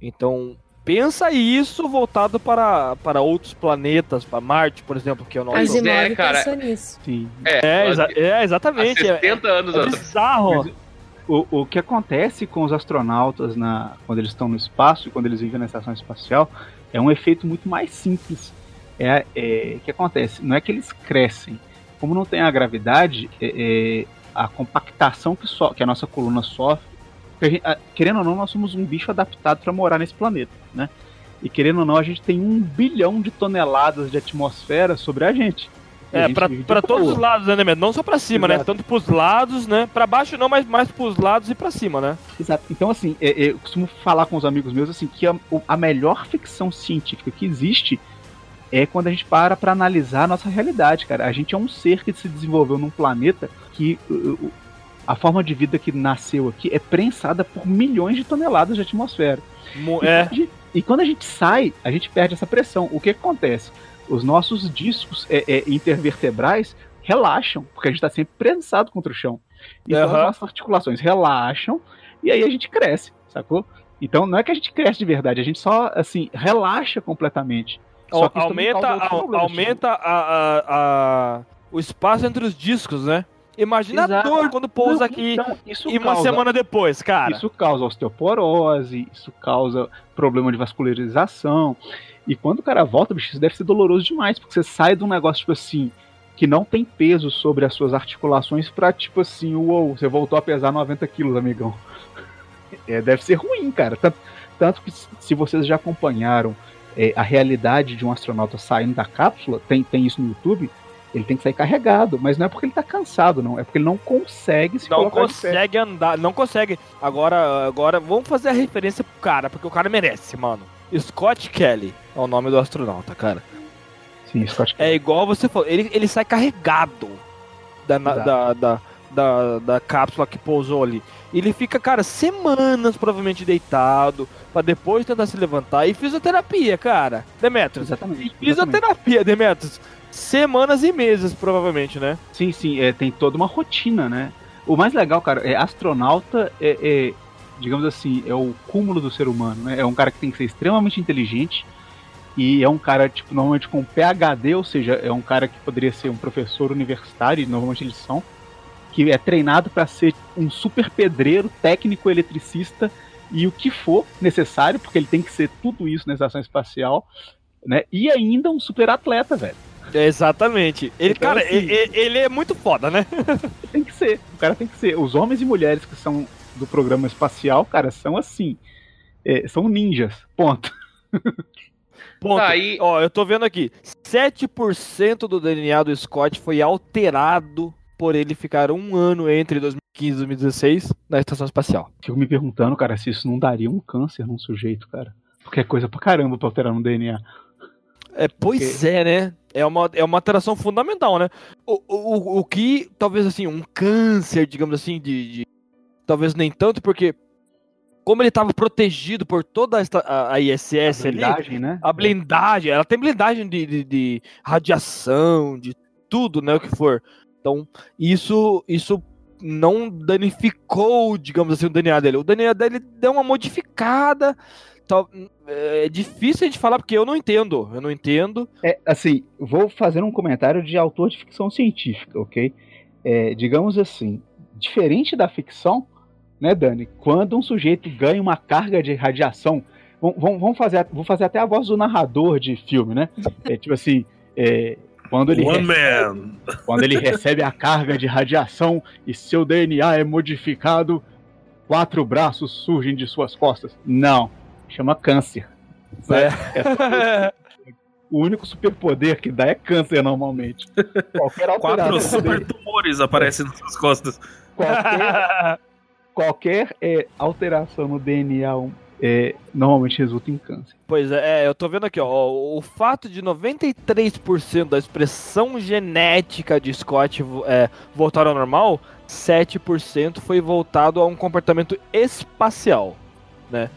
Então... Pensa isso voltado para outros planetas, para Marte, por exemplo, que é o nosso... Asimov pensa nisso. Sim. Exatamente. Há 70 anos atrás. É bizarro. O que acontece com os astronautas quando eles estão no espaço, quando eles vivem na estação espacial, é um efeito muito mais simples. O que acontece? Não é que eles crescem. Como não tem a gravidade, a compactação que a nossa coluna sofre, querendo ou não, nós somos um bicho adaptado para morar nesse planeta, né? E querendo ou não, a gente tem 1 bilhão de toneladas de atmosfera sobre a gente. Para todos os lados, né? Não só para cima, né? Tanto para os lados, né? Para baixo não, mas mais para os lados e para cima, né? Exato. Então, assim, eu costumo falar com os amigos meus assim que a melhor ficção científica que existe é quando a gente para analisar a nossa realidade, cara. A gente é um ser que se desenvolveu num planeta que... A forma de vida que nasceu aqui é prensada por milhões de toneladas de atmosfera. E quando a gente sai, a gente perde essa pressão. O que acontece? Os nossos discos intervertebrais relaxam, porque a gente está sempre prensado contra o chão. Então as nossas articulações relaxam e aí a gente cresce, sacou? Então não é que a gente cresce de verdade, a gente só assim relaxa completamente. Só que aumenta o espaço entre os discos, né? Imagina a dor quando pousa aqui e uma semana depois, cara. Isso causa osteoporose, isso causa problema de vascularização. E quando o cara volta, bicho, isso deve ser doloroso demais, porque você sai de um negócio, tipo assim, que não tem peso sobre as suas articulações pra, tipo assim, uou, você voltou a pesar 90 quilos, amigão. Deve ser ruim, cara. Tanto que se vocês já acompanharam a realidade de um astronauta saindo da cápsula, tem isso no YouTube... Ele tem que sair carregado, mas não é porque ele tá cansado, não. É porque ele não consegue se colocar de pé. Não consegue andar, não consegue. Agora, vamos fazer a referência pro cara, porque o cara merece, mano. Scott Kelly é o nome do astronauta, cara. Sim, Scott Kelly. É igual você falou, ele sai carregado da cápsula que pousou ali. Ele fica, cara, semanas provavelmente deitado, pra depois tentar se levantar. E fisioterapia, cara. Demetrius. Exatamente. E fisioterapia, Demetrius. Semanas e meses, provavelmente, né? Sim, tem toda uma rotina, né? O mais legal, cara, astronauta digamos assim, é o cúmulo do ser humano, né? É um cara que tem que ser extremamente inteligente e é um cara, tipo, normalmente com PhD, ou seja, é um cara que poderia ser um professor universitário, e normalmente eles são, que é treinado para ser um super pedreiro, técnico, eletricista e o que for necessário, porque ele tem que ser tudo isso na estação espacial, né? E ainda um super atleta, velho. Exatamente. Ele, então, cara, assim, ele é muito foda, né? Tem que ser. O cara tem que ser. Os homens e mulheres que são do programa espacial, cara, são assim. São ninjas. Ponto. Tá, e... Ó, eu tô vendo aqui. 7% do DNA do Scott foi alterado por ele ficar 1 ano entre 2015 e 2016 na estação espacial. Fico me perguntando, cara, se isso não daria um câncer num sujeito, cara. Porque é coisa pra caramba pra alterar um DNA. Né? É uma alteração fundamental, né? O que, talvez assim, um câncer, digamos assim, talvez nem tanto, porque como ele estava protegido por toda a ISS ali... A blindagem, né? A blindagem, ela tem blindagem de radiação, de tudo, né, o que for. Então, isso não danificou, digamos assim, o DNA dele. O DNA dele deu uma modificada... É difícil a gente falar porque eu não entendo. Assim, vou fazer um comentário de autor de ficção científica, ok? Digamos assim, diferente da ficção, né, Dani? Quando um sujeito ganha uma carga de radiação, vou fazer até a voz do narrador de filme, né? Tipo assim, quando ele recebe a carga de radiação e seu DNA é modificado, 4 braços surgem de suas costas. Não. Chama câncer. O único superpoder que dá é câncer, normalmente. 4 supertumores aparecem nas suas costas. Qualquer alteração no DNA normalmente resulta em câncer. Pois é, eu tô vendo aqui, ó, o fato de 93% da expressão genética de Scott voltar ao normal, 7% foi voltado a um comportamento espacial, né?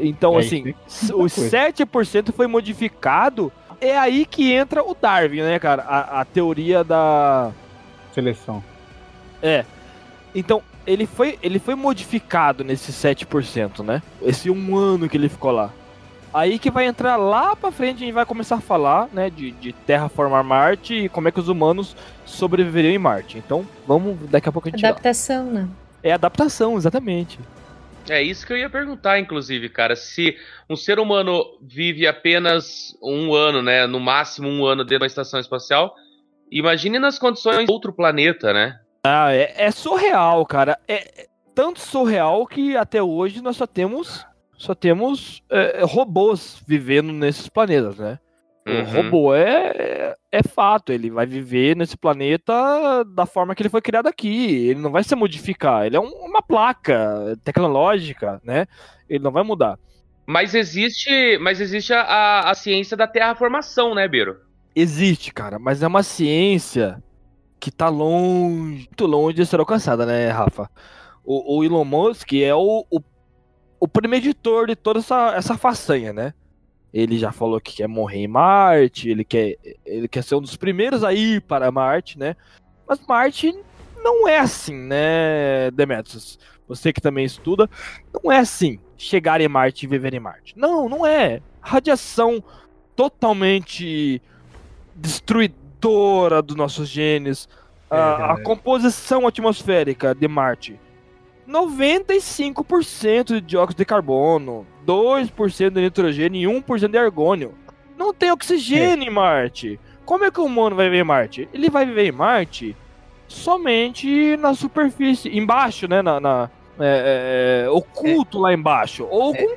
Então, assim, os 7% foi modificado, é aí que entra o Darwin, né, cara? A teoria da... seleção. Então, ele foi modificado nesse 7%, né? Esse um ano que ele ficou lá. Aí que vai entrar lá pra frente, a gente vai começar a falar, né, de terraformar Marte e como é que os humanos sobreviveriam em Marte. Então, vamos, daqui a pouco a gente... adaptação, né? É adaptação, exatamente. É isso que eu ia perguntar, inclusive, cara. Se um ser humano vive apenas um ano, né, no máximo um ano dentro da estação espacial, imagine nas condições de outro planeta, né? Ah, é surreal, cara. É tanto surreal que até hoje nós só temos robôs vivendo nesses planetas, né? Uhum. O robô é fato, ele vai viver nesse planeta da forma que ele foi criado aqui, ele não vai se modificar, ele é uma placa tecnológica, né? Ele não vai mudar. Mas existe a ciência da terraformação, né, Beiro? Existe, cara, mas é uma ciência que tá longe, muito longe de ser alcançada, né, Rafa? O Elon Musk é o premeditor de toda essa façanha, né? Ele já falou que quer morrer em Marte, ele quer ser um dos primeiros a ir para Marte, né? Mas Marte não é assim, né, Demetrius? Você que também estuda, não é assim, chegar em Marte e viver em Marte. Não é. Radiação totalmente destruidora dos nossos genes, a composição atmosférica de Marte. 95% de dióxido de carbono, 2% de nitrogênio e 1% de argônio. Não tem oxigênio em Marte. Como é que o humano vai viver em Marte? Ele vai viver em Marte somente na superfície, embaixo, né? Oculto lá embaixo, ou com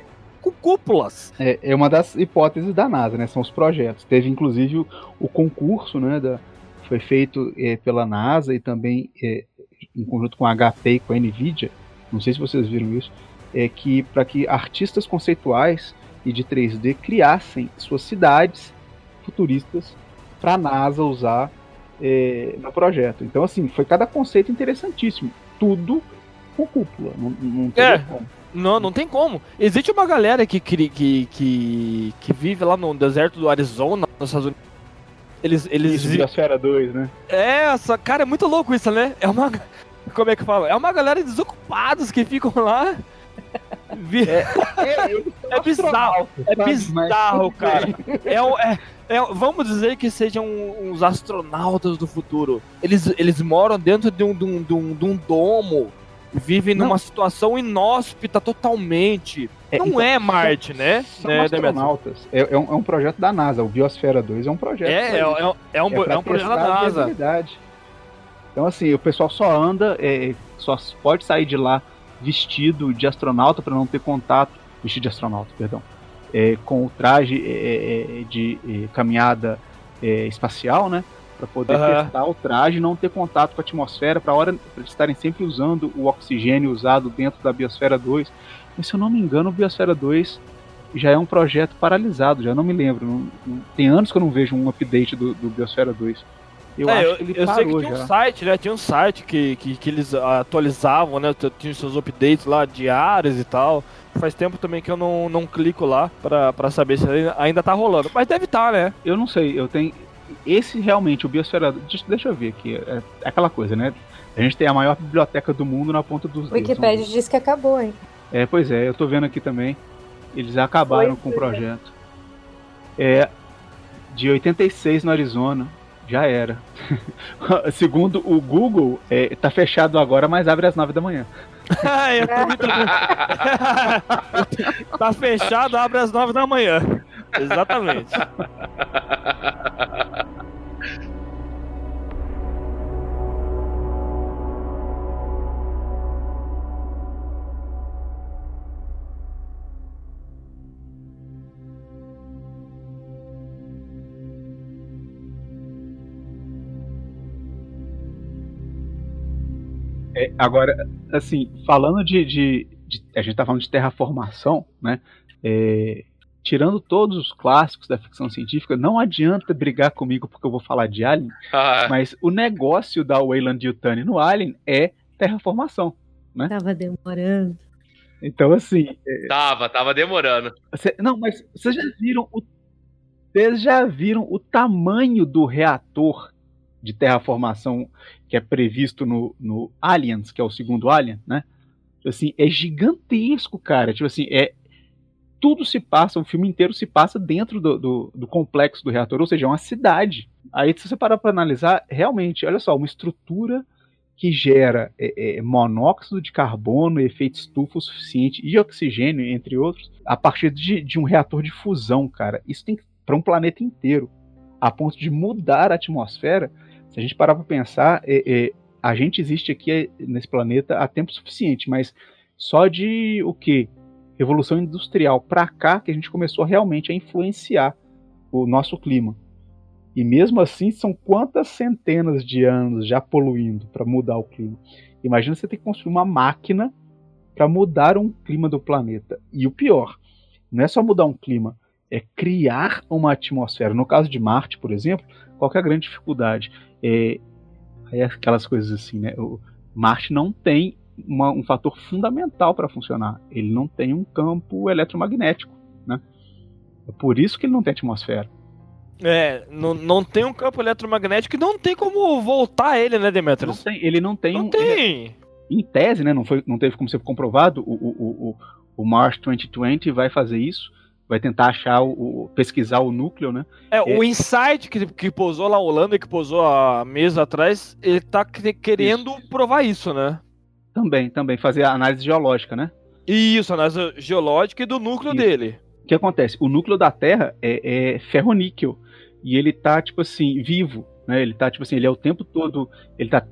cúpulas. É uma das hipóteses da NASA, né? São os projetos. Teve, inclusive, o concurso, né? Foi feito pela NASA e também... em conjunto com a HP e com a NVIDIA, não sei se vocês viram isso, que para que artistas conceituais e de 3D criassem suas cidades futuristas para a NASA usar no projeto. Então, assim, foi cada conceito interessantíssimo. Tudo com cúpula. Não tem como. Não tem como. Existe uma galera que vive lá no deserto do Arizona, nos Estados Unidos. Eles Biosfera 2, né? Cara, é muito louco isso, né? É uma... como é que fala? É uma galera de desocupados que ficam lá. É bizarro. É bizarro, cara. Vamos dizer que sejam uns astronautas do futuro. Eles moram dentro de um domo. Vivem numa situação inóspita totalmente. Não é Marte, né? São astronautas. É um projeto da NASA. O Biosfera 2 é um projeto. É um projeto da NASA. Então, assim, o pessoal só anda, só pode sair de lá vestido de astronauta para não ter contato. Vestido de astronauta, perdão. Com o traje de caminhada espacial, né? Para poder testar o traje e não ter contato com a atmosfera, para estarem sempre usando o oxigênio usado dentro da Biosfera 2. Mas, se eu não me engano, o Biosfera 2 já é um projeto paralisado, já não me lembro. Tem anos que eu não vejo um update do Biosfera 2. Eu acho que ele parou já. Eu sei que tinha um site, né? Tinha um site que eles atualizavam, né? Tinha seus updates lá diários e tal. Faz tempo também que eu não clico lá para saber se ainda tá rolando. Mas deve estar, né? Eu não sei, eu tenho... Esse realmente, o Biosfera... Deixa eu ver aqui. É aquela coisa, né? A gente tem a maior biblioteca do mundo na ponta dos dedos. O Wikipedia diz que acabou, hein? Pois é. Eu tô vendo aqui também. Eles acabaram com o projeto. De 86 no Arizona. Já era. Segundo o Google, tá fechado agora, mas abre às 9 da manhã. Eu tô muito... Tá fechado, abre às 9 da manhã. Exatamente. Agora, assim, falando de a gente está falando de terraformação, né? Tirando todos os clássicos da ficção científica, não adianta brigar comigo porque eu vou falar de Alien, mas o negócio da Weyland Yutani no Alien é terraformação, né? Tava demorando. Então, assim... Tava demorando. Não, mas vocês já viram o tamanho do reator de terraformação que é previsto no Aliens, que é o segundo Alien, né? Assim, é gigantesco, cara. Tipo assim, tudo se passa, o filme inteiro se passa dentro do complexo do reator, ou seja, é uma cidade. Aí, se você parar para analisar, realmente, olha só, uma estrutura que gera monóxido de carbono, efeito estufa o suficiente, e oxigênio, entre outros, a partir de um reator de fusão, cara. Isso tem para um planeta inteiro, a ponto de mudar a atmosfera. Se a gente parar para pensar, a gente existe aqui nesse planeta há tempo suficiente, mas só de o quê? Revolução Industrial para cá que a gente começou realmente a influenciar o nosso clima. E mesmo assim, são quantas centenas de anos já poluindo para mudar o clima. Imagina você ter que construir uma máquina para mudar um clima do planeta. E o pior, não é só mudar um clima, é criar uma atmosfera. No caso de Marte, por exemplo, qual que é a grande dificuldade? É aquelas coisas assim, né? Marte não tem um fator fundamental para funcionar. Ele não tem um campo eletromagnético, né? É por isso que ele não tem atmosfera. Não tem um campo eletromagnético e não tem como voltar ele, né, Demetrius? Não tem, ele não tem. Não tem. Em tese, né, não teve como ser comprovado, o Mars 2020 vai fazer isso, vai tentar achar, pesquisar o núcleo, né? O InSight que pousou lá na Holanda, que pousou há meses atrás, ele tá querendo provar isso, né? Também, fazer a análise geológica, né? Isso, a análise geológica e do núcleo dele. O que acontece? O núcleo da Terra é ferro-níquel. E ele tá, tipo assim, vivo, né? Ele tá, tipo assim, ele tá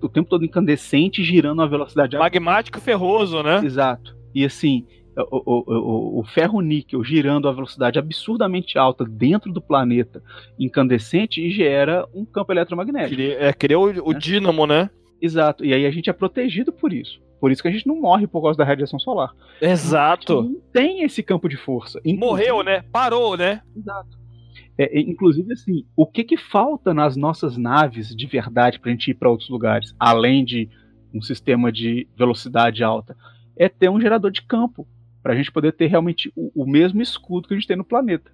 o tempo todo incandescente, girando a velocidade... Magmático ferroso, né? Exato. E assim, o ferro-níquel girando a velocidade absurdamente alta dentro do planeta incandescente e gera um campo eletromagnético. Criou o dínamo, né? Exato. E aí a gente é protegido por isso. Por isso que a gente não morre por causa da radiação solar. Exato. Não tem esse campo de força. Inclusive, morreu, né? Parou, né? Exato. Inclusive, assim, o que falta nas nossas naves de verdade pra gente ir pra outros lugares, além de um sistema de velocidade alta, é ter um gerador de campo, pra gente poder ter realmente o mesmo escudo que a gente tem no planeta.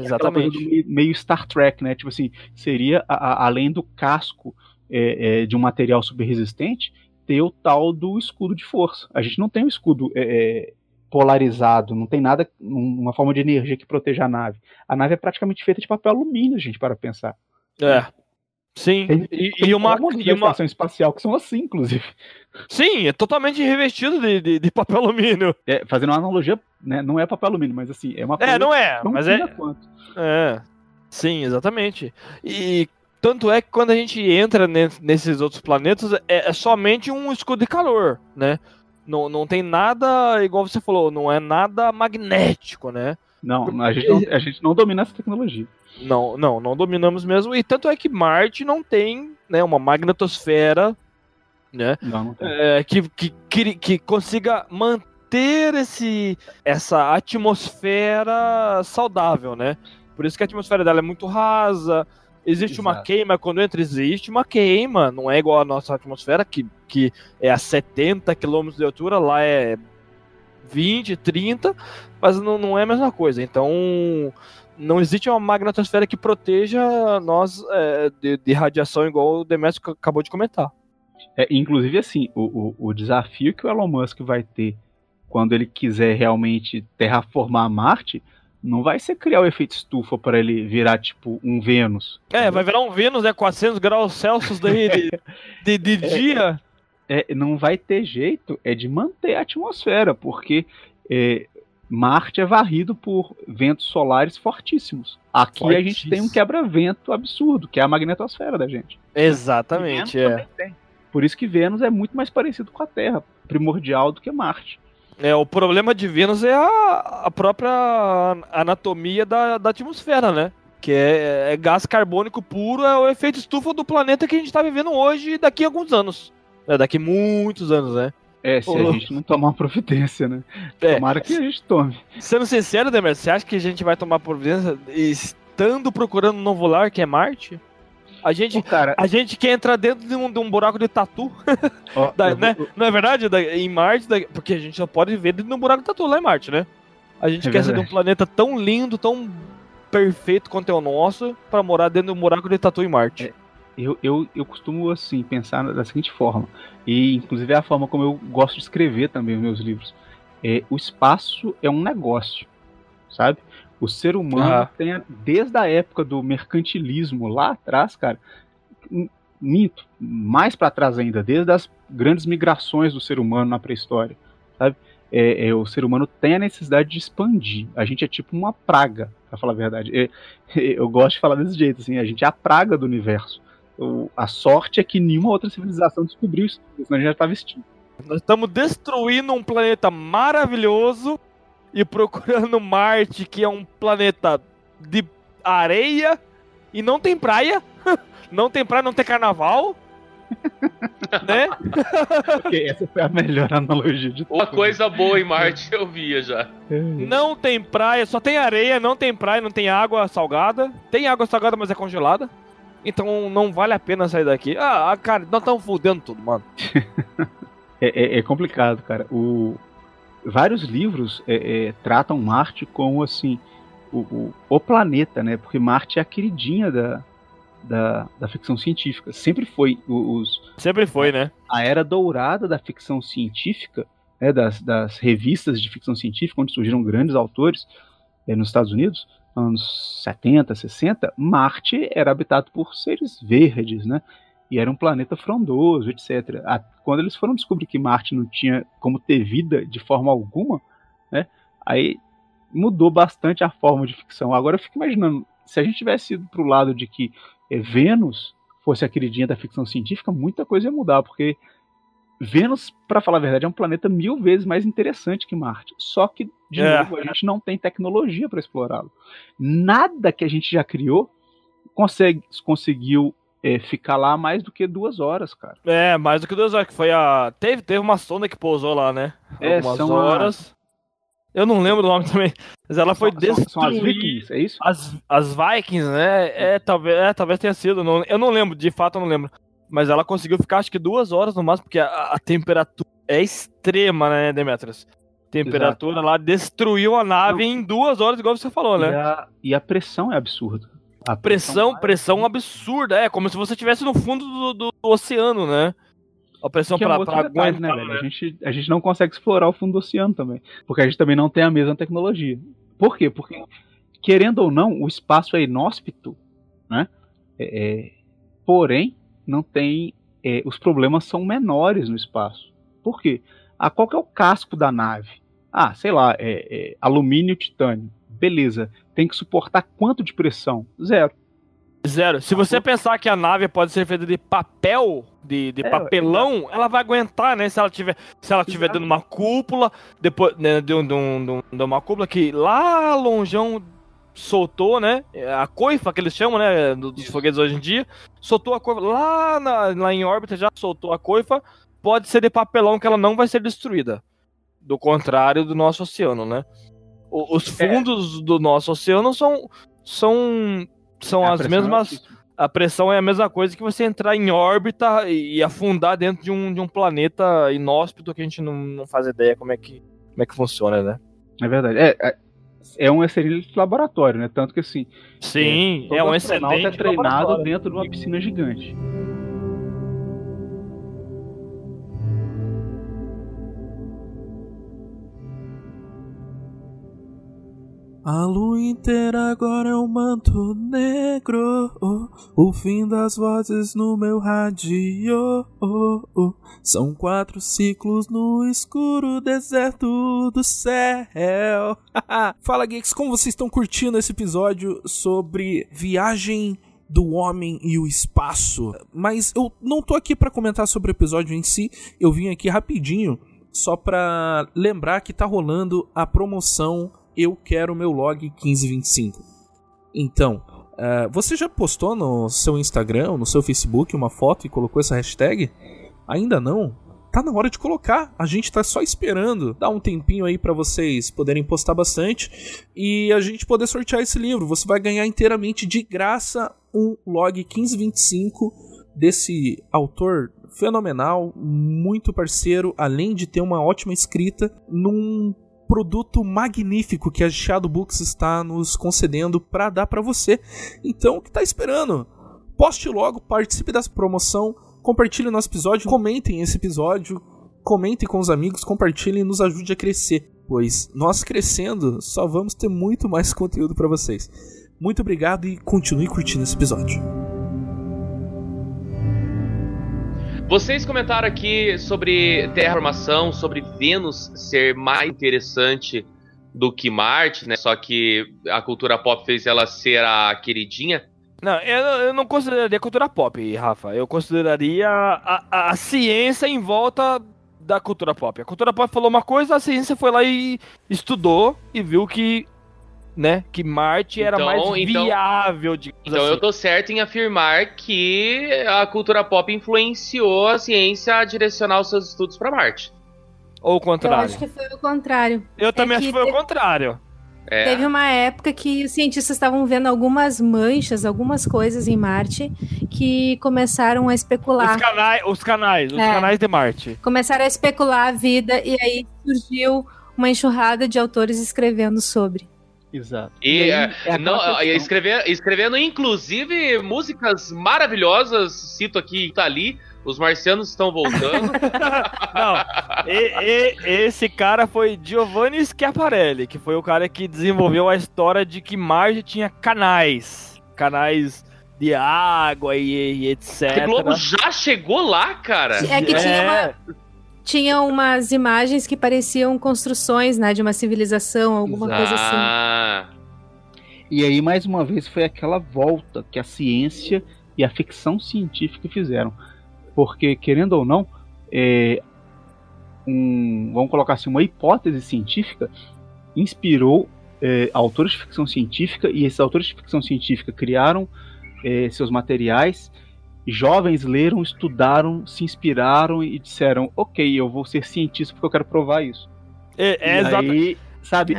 Exatamente. Meio Star Trek, né? Tipo assim, seria além do casco de um material super resistente, ter o tal do escudo de força. A gente não tem um escudo polarizado, não tem nada, uma forma de energia que proteja a nave. A nave é praticamente feita de papel alumínio, gente, para pensar. Sim. Tem uma estação espacial que são assim, inclusive. Sim, é totalmente revestido de papel alumínio. Fazendo uma analogia, né, não é papel alumínio, mas assim, é uma coisa... não é, mas é... Quanto. Sim, exatamente. E... tanto é que quando a gente entra nesses outros planetas, é somente um escudo de calor, né? Não tem nada, igual você falou, não é nada magnético, né? Não, a gente não domina essa tecnologia. Não dominamos mesmo. E tanto é que Marte não tem, né, uma magnetosfera, né? Não tem. Que consiga manter essa atmosfera saudável, né? Por isso que a atmosfera dela é muito rasa. Existe uma queima, quando entra existe uma queima, não é igual a nossa atmosfera, que é a 70 km de altura, lá é 20, 30, mas não é a mesma coisa. Então, não existe uma magnetosfera que proteja nós de radiação, igual o Demetrio acabou de comentar. Inclusive, assim, o desafio que o Elon Musk vai ter quando ele quiser realmente terraformar Marte... não vai ser criar o efeito estufa para ele virar, tipo, um Vênus. Vai virar um Vênus, né? 400 graus Celsius daí de dia. Não vai ter jeito de manter a atmosfera, porque Marte é varrido por ventos solares fortíssimos. Aqui a gente tem um quebra-vento absurdo, que é a magnetosfera da gente. Exatamente, tem. Por isso que Vênus é muito mais parecido com a Terra, primordial, do que Marte. O problema de Vênus é a própria anatomia da atmosfera, né? Que é gás carbônico puro, é o efeito estufa do planeta que a gente está vivendo hoje e daqui a alguns anos. Daqui muitos anos, né? É, se a gente não tomar providência, né? É. Tomara que a gente tome. Sendo sincero, Demetrius, você acha que a gente vai tomar providência estando procurando um novo lar, que é Marte? A gente quer entrar dentro de um buraco de tatu. Ó, né? Não é verdade? Em Marte, porque a gente só pode viver dentro de um buraco de tatu lá em Marte, né? A gente quer ser de um planeta tão lindo, tão perfeito quanto é o nosso, pra morar dentro de um buraco de tatu em Marte. É. Eu costumo, assim, pensar da seguinte forma, e inclusive é a forma como eu gosto de escrever também os meus livros. O espaço é um negócio, sabe? O ser humano tem, desde a época do mercantilismo lá atrás, cara, minto, mais pra trás ainda, desde as grandes migrações do ser humano na pré-história, sabe? O ser humano tem a necessidade de expandir. A gente é tipo uma praga, pra falar a verdade. Eu gosto de falar desse jeito, assim, a gente é a praga do universo. A sorte é que nenhuma outra civilização descobriu isso, senão a gente já estava extinto. Nós estamos destruindo um planeta maravilhoso e procurando Marte, que é um planeta de areia e não tem praia, não tem carnaval, né? Okay, essa foi a melhor analogia de tudo. Uma coisa boa em Marte eu via já. Não tem praia, só tem areia, não tem praia, não tem água salgada. Tem água salgada, mas é congelada. Então não vale a pena sair daqui. Ah, cara, nós estamos fudendo tudo, mano. É complicado, cara. Vários livros tratam Marte como, assim, o planeta, né? Porque Marte é a queridinha da ficção científica. Sempre foi. Sempre foi, né? A era dourada da ficção científica, né? Das revistas de ficção científica, onde surgiram grandes autores nos Estados Unidos. Anos 70, 60, Marte era habitado por seres verdes, né? E era um planeta frondoso, etc. Quando eles foram descobrir que Marte não tinha como ter vida de forma alguma, né? Aí mudou bastante a forma de ficção. Agora eu fico imaginando, se a gente tivesse ido pro lado de que Vênus fosse a queridinha da ficção científica, muita coisa ia mudar, porque Vênus, para falar a verdade, é um planeta 1000 vezes mais interessante que Marte. Só que, de novo, a gente não tem tecnologia para explorá-lo. Nada que a gente já criou conseguiu ficar lá mais do que 2 horas, cara. É, mais do que 2 horas. Que foi a... Teve uma sonda que pousou lá, né? Algumas horas. Eu não lembro o nome também. Mas ela foi destruída. São as Vikings, é isso? As Vikings, né? Talvez tenha sido. Eu não lembro, de fato eu não lembro. Mas ela conseguiu ficar, acho que 2 horas no máximo, porque a temperatura é extrema, né, Demetrius? Temperatura lá destruiu a nave em 2 horas, igual você falou, né? E a pressão é absurda. A pressão absurda. É como se você estivesse no fundo do oceano, né? A pressão para aguentar, né, velho? A gente não consegue explorar o fundo do oceano também, porque a gente também não tem a mesma tecnologia. Por quê? Porque, querendo ou não, o espaço é inóspito, né? Porém, não tem... os problemas são menores no espaço. Por quê? Qual que é o casco da nave? Sei lá, alumínio e titânio. Beleza. Tem que suportar quanto de pressão? Zero. Se você pensar que a nave pode ser feita de papel, de papelão, ela vai aguentar, né? Se ela tiver dando uma cúpula, depois, né, de uma cúpula que lá longeão soltou, né, a coifa que eles chamam, né, dos foguetes hoje em dia, soltou a coifa, lá em órbita já soltou a coifa, pode ser de papelão que ela não vai ser destruída, do contrário do nosso oceano, né, os fundos do nosso oceano são as mesmas, a pressão é a mesma coisa que você entrar em órbita e afundar dentro de um planeta inóspito que a gente não faz ideia como é que funciona, né. É verdade, é um excelente laboratório, né? Tanto que, assim... Sim, é um excelente é treinado dentro de uma piscina gigante. A lua inteira agora é um manto negro, o fim das vozes no meu rádio, são 4 ciclos no escuro deserto do céu. Fala, geeks, como vocês estão curtindo esse episódio sobre viagem do homem e o espaço? Mas eu não tô aqui para comentar sobre o episódio em si, eu vim aqui rapidinho só para lembrar que tá rolando a promoção Eu Quero Meu Log 1525. Então, você já postou no seu Instagram, no seu Facebook, uma foto e colocou essa hashtag? Ainda não? tá na hora de colocar. A gente tá só esperando. Dá um tempinho aí pra vocês poderem postar bastante e a gente poder sortear esse livro. Você vai ganhar inteiramente de graça um Log 1525 desse autor fenomenal, muito parceiro, além de ter uma ótima escrita, num produto magnífico que a Shadow Books está nos concedendo para dar para você. Então, o que está esperando? Poste logo, participe dessa promoção, compartilhe nosso episódio, comentem esse episódio, comentem com os amigos, compartilhem e nos ajude a crescer, pois nós crescendo só vamos ter muito mais conteúdo para vocês. Muito obrigado e continue curtindo esse episódio. Vocês comentaram aqui sobre terraformação, sobre Vênus ser mais interessante do que Marte, né? Só que a cultura pop fez ela ser a queridinha. Não, eu não consideraria cultura pop, Rafa. Eu consideraria a ciência em volta da cultura pop. A cultura pop falou uma coisa, a ciência foi lá e estudou e viu que, né, que Marte era mais viável, digamos assim. Então eu tô certo em afirmar que a cultura pop influenciou a ciência a direcionar os seus estudos pra Marte. Ou o contrário? Eu acho que foi o contrário. Eu também acho que foi o contrário. Teve uma época que os cientistas estavam vendo algumas manchas, algumas coisas em Marte, que começaram a especular. Os canais de Marte. Começaram a especular a vida e aí surgiu uma enxurrada de autores escrevendo sobre. Exato. E escrevendo, inclusive, músicas maravilhosas, cito aqui Itali, Os Marcianos Estão Voltando. Não, esse cara foi Giovanni Schiaparelli, que foi o cara que desenvolveu a história de que Marte tinha canais de água e etc. O Globo já chegou lá, cara. É que tinha umas imagens que pareciam construções, né, de uma civilização, alguma coisa assim. E aí, mais uma vez, foi aquela volta que a ciência e a ficção científica fizeram. Porque, querendo ou não, vamos colocar assim, uma hipótese científica inspirou autores de ficção científica, e esses autores de ficção científica criaram seus materiais. Jovens leram, estudaram, se inspiraram e disseram: ok, eu vou ser cientista porque eu quero provar isso.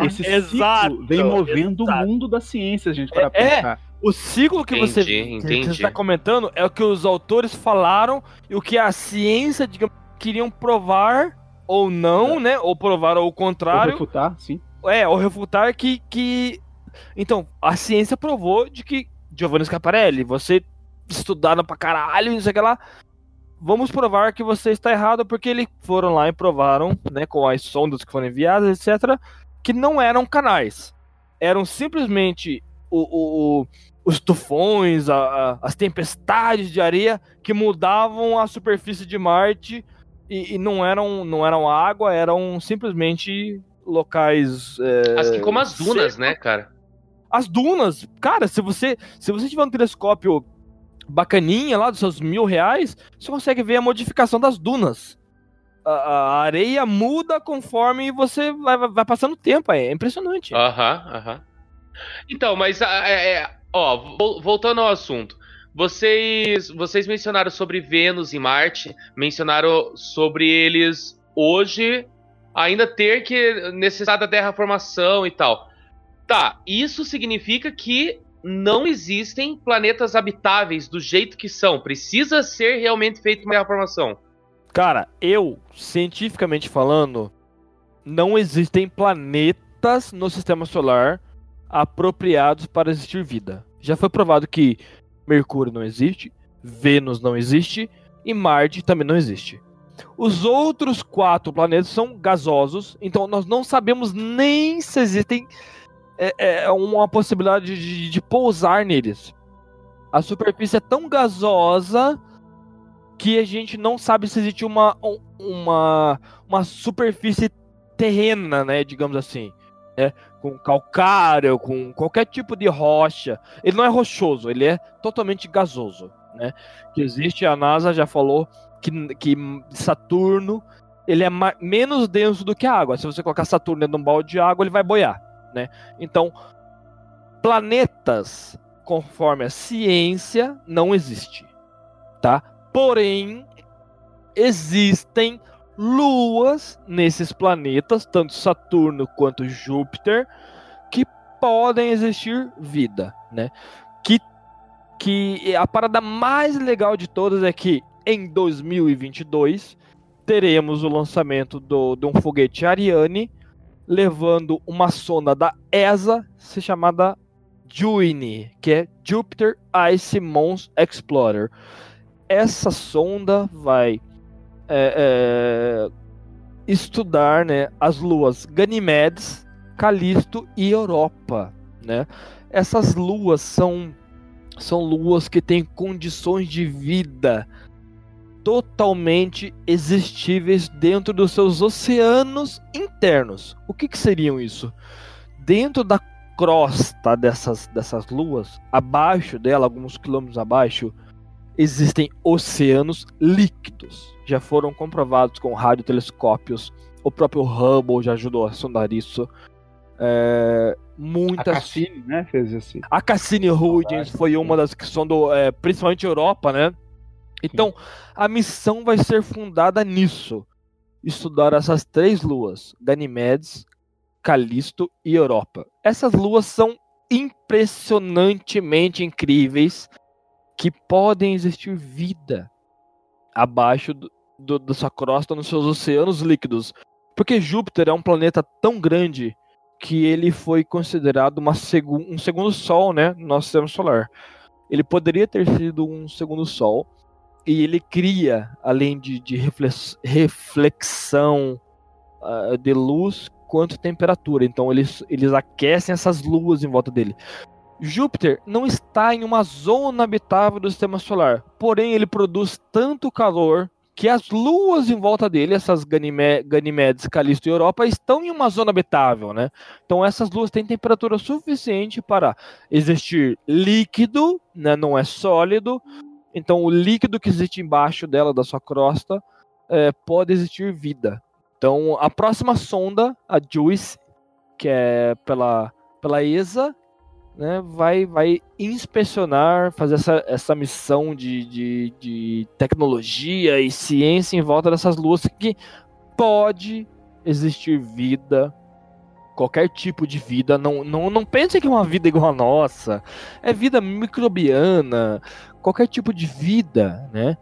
Esse ciclo vem movendo o mundo da ciência, gente, para pensar. O ciclo que você está comentando é o que os autores falaram e o que a ciência, digamos, queriam provar ou não, né? Ou provar ou o contrário. Ou refutar, sim. Ou refutar que... Então, a ciência provou de que Giovanni Schiaparelli, você... estudaram pra caralho, não sei o que lá. Vamos provar que você está errado, porque eles foram lá e provaram, né, com as sondas que foram enviadas, etc., que não eram canais. Eram simplesmente os tufões, as tempestades de areia que mudavam a superfície de Marte e não eram água, eram simplesmente locais... como as dunas, né, cara? As dunas, cara, se você tiver um telescópio bacaninha lá dos seus R$1.000, você consegue ver a modificação das dunas. A areia muda conforme você vai passando o tempo, é impressionante. Então, mas voltando ao assunto, vocês mencionaram sobre Vênus e Marte, mencionaram sobre eles hoje ainda ter que necessitar da terraformação e tal. Tá, isso significa que não existem planetas habitáveis do jeito que são. Precisa ser realmente feita uma terraformação. Cara, cientificamente falando, não existem planetas no sistema solar apropriados para existir vida. Já foi provado que Mercúrio não existe, Vênus não existe e Marte também não existe. Os outros 4 planetas são gasosos, então nós não sabemos nem se existem... É uma possibilidade de pousar neles. A superfície é tão gasosa que a gente não sabe se existe uma superfície terrena, né, digamos assim, né, com calcário, com qualquer tipo de rocha. Ele não é rochoso, ele é totalmente gasoso, né? Que existe, a NASA já falou que Saturno ele é menos denso do que a água. Se você colocar Saturno dentro de um balde de água, ele vai boiar, né? Então, planetas, conforme a ciência, não existe, tá? Porém, existem luas nesses planetas, tanto Saturno quanto Júpiter, que podem existir vida, né? Que a parada mais legal de todas é que em 2022 teremos o lançamento de um foguete Ariane levando uma sonda da ESA se chamada Juine, que é Jupiter Ice Moons Explorer. Essa sonda vai estudar, né, as luas Ganimedes, Calisto e Europa, né? Essas luas são luas que têm condições de vida totalmente existíveis dentro dos seus oceanos internos. O que seriam isso? Dentro da crosta dessas luas, abaixo dela, alguns quilômetros abaixo, existem oceanos líquidos. Já foram comprovados com radiotelescópios. O próprio Hubble já ajudou a sondar isso. A Cassini, né, fez assim. A Cassini-Huygens foi uma das que sondou, principalmente Europa, né? Então, a missão vai ser fundada nisso. Estudar essas três luas, Ganimedes, Calisto e Europa. Essas luas são impressionantemente incríveis, que podem existir vida abaixo da sua crosta, nos seus oceanos líquidos. Porque Júpiter é um planeta tão grande que ele foi considerado um segundo sol, né, no nosso sistema solar. Ele poderia ter sido um segundo sol. E ele cria, além de reflexão de luz, quanto temperatura. Então eles aquecem essas luas em volta dele. Júpiter não está em uma zona habitável do sistema solar. Porém, ele produz tanto calor que as luas em volta dele, essas Ganimedes, Calisto e Europa, estão em uma zona habitável, né? Então essas luas têm temperatura suficiente para existir líquido, né? Não é sólido. Então, o líquido que existe embaixo dela, da sua crosta, pode existir vida. Então, a próxima sonda, a JUICE, que é pela ESA, né, vai inspecionar, fazer essa missão de tecnologia e ciência em volta dessas luas, que pode existir vida, qualquer tipo de vida. Não pense que é uma vida igual a nossa. É vida microbiana, qualquer tipo de vida, né?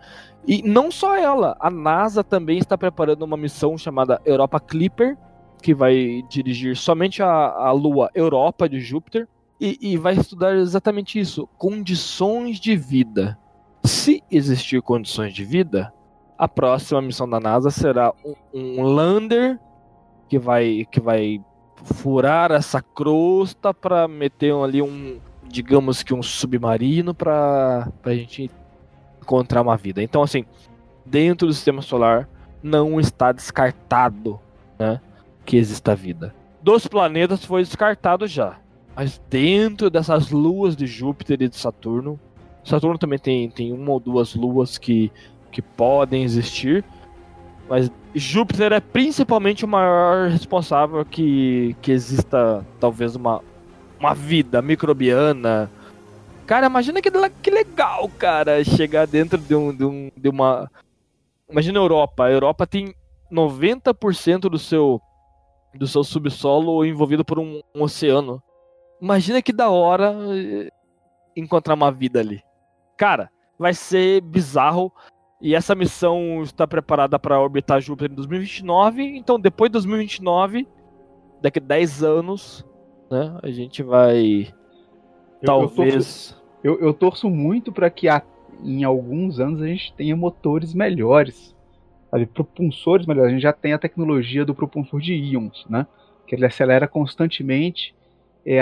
E não só ela, a NASA também está preparando uma missão chamada Europa Clipper, que vai dirigir somente a lua Europa de Júpiter, e vai estudar exatamente isso, condições de vida. Se existir condições de vida, a próxima missão da NASA será um lander que vai furar essa crosta para meter ali digamos que um submarino para a gente encontrar uma vida. Então, assim, dentro do sistema solar não está descartado, né, que exista vida. Dos planetas foi descartado já, mas dentro dessas luas de Júpiter e de Saturno também tem uma ou duas luas que podem existir, mas Júpiter é principalmente o maior responsável que exista talvez uma vida microbiana. Cara, imagina que legal, cara, chegar dentro de uma... Imagina a Europa. A Europa tem 90% do seu subsolo envolvido por um oceano. Imagina que da hora encontrar uma vida ali. Cara, vai ser bizarro. E essa missão está preparada para orbitar Júpiter em 2029. Então, depois de 2029, daqui a 10 anos... né? A gente vai talvez... Eu torço muito para que em alguns anos a gente tenha motores melhores, sabe? Propulsores melhores. A gente já tem a tecnologia do propulsor de íons, né? Que ele acelera constantemente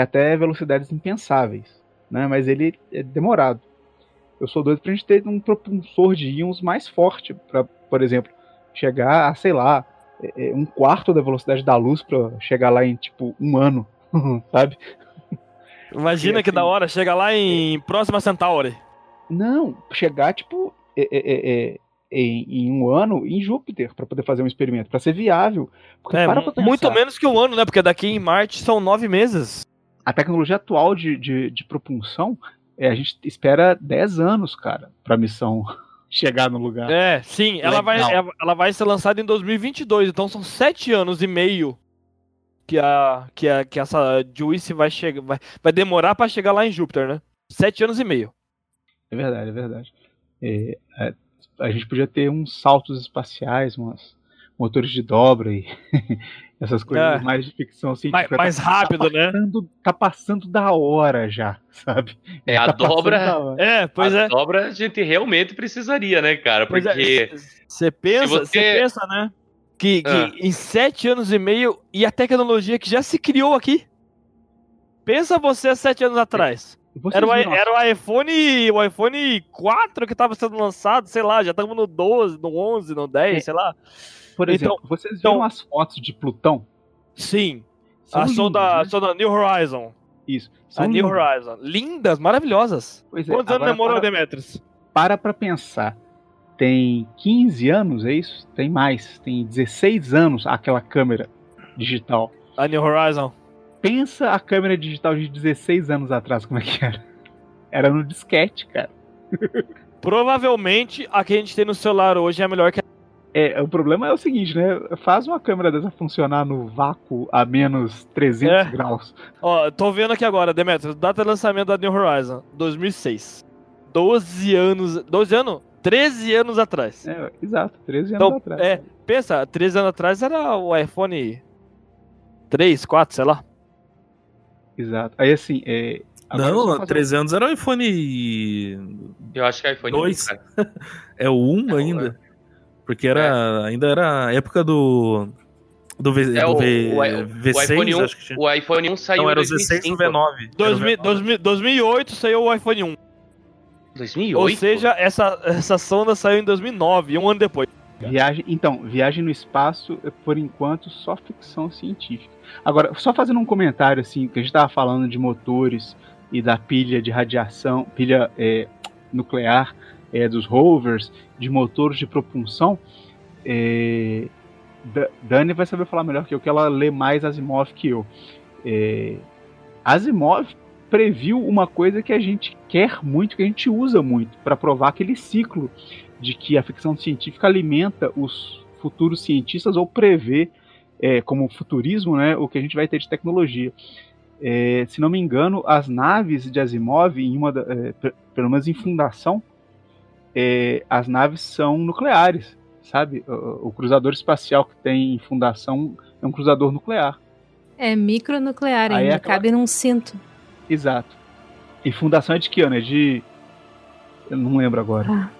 até velocidades impensáveis, né? Mas ele é demorado. Eu sou doido para a gente ter um propulsor de íons mais forte para, por exemplo, chegar a, sei lá, um quarto da velocidade da luz para chegar lá em tipo um ano. Sabe? Imagina assim, que da hora, chega lá em Próxima Centauri. Não, chegar tipo em um ano em Júpiter pra poder fazer um experimento, pra ser viável. Muito menos que um ano, né? Porque daqui em Marte são 9 meses. A tecnologia atual de propulsão, a gente espera 10 anos, cara, pra missão chegar no lugar. É, sim, ela vai ser lançada em 2022, então são 7 anos e meio que essa Juice vai chegar, vai demorar para chegar lá em Júpiter, né? 7 anos e meio. É verdade, é verdade. A gente podia ter uns saltos espaciais, umas motores de dobra e essas coisas mais de ficção científica. Mais rápido, né? Tá passando da hora já, sabe? A dobra. A dobra a gente realmente precisaria, né, cara? Porque você pensa, né? Que em 7 anos e meio, e a tecnologia que já se criou aqui. Pensa você há 7 anos atrás. Era o iPhone 4 que estava sendo lançado, sei lá, já estamos no 12, no 11, no 10, sei lá. Por exemplo, então, vocês viram as fotos de Plutão? Sim. A sonda New Horizons. Isso. A New Horizons. Lindas, maravilhosas. Pois é. Quantos anos demorou, Demetrius? Para pensar. Tem 15 anos, é isso? Tem mais. Tem 16 anos aquela câmera digital. A New Horizons. Pensa a câmera digital de 16 anos atrás, como é que era? Era no disquete, cara. Provavelmente a que a gente tem no celular hoje é a melhor que a... O problema é o seguinte, né? Faz uma câmera dessa funcionar no vácuo a menos 300 graus. Ó, tô vendo aqui agora, Demetrius, data de lançamento da New Horizons, 2006. 13 anos atrás. Exato, 13 anos atrás. Pensa, 13 anos atrás era o iPhone 3, 4, sei lá. Exato. Aí assim, não, 13 anos era o iPhone... Eu acho que é iPhone 2. É o 1 ainda. Porque ainda era a época do... V6, iPhone 1, acho que tinha. O iPhone 1 saiu em 2005. Era o V6 V9. 2008 saiu o iPhone 1. 2008? Ou seja, essa sonda saiu em 2009, um ano depois. Viagem no espaço, por enquanto, só ficção científica. Agora, só fazendo um comentário, assim, que a gente estava falando de motores e da pilha de radiação, pilha nuclear dos rovers, de motores de propulsão. Dani vai saber falar melhor que eu, que ela lê mais Asimov que eu. Asimov previu uma coisa que a gente quer muito, que a gente usa muito, para provar aquele ciclo de que a ficção científica alimenta os futuros cientistas ou prevê, como futurismo, né, o que a gente vai ter de tecnologia. Se não me engano, as naves de Asimov, pelo menos em fundação, as naves são nucleares, sabe? O cruzador espacial que tem em fundação é um cruzador nuclear. É micronuclear, ainda cabe num cinto. Exato. E fundação é de que ano? Eu não lembro agora.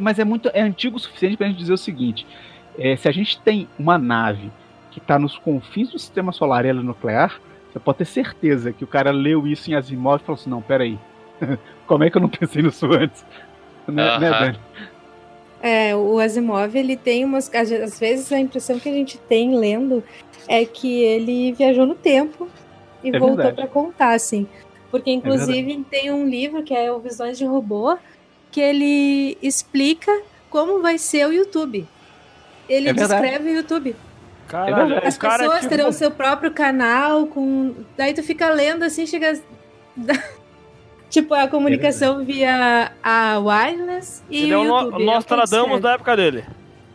Mas é antigo o suficiente pra gente dizer o seguinte: se a gente tem uma nave que tá nos confins do sistema solar e ela é nuclear, você pode ter certeza que o cara leu isso em Asimov e falou assim: não, peraí, como é que eu não pensei nisso antes? Né, Dani? O Asimov, ele tem umas... Às vezes a impressão que a gente tem lendo é que ele viajou no tempo e voltou para contar, assim. Porque, inclusive, tem um livro que é o Visões de Robô, que ele explica como vai ser o YouTube. Ele descreve o YouTube. Caralho, as pessoas terão seu próprio canal, daí tu fica lendo, assim, chega... Tipo, a comunicação via a wireless e ele YouTube. Nós tradamos da época dele.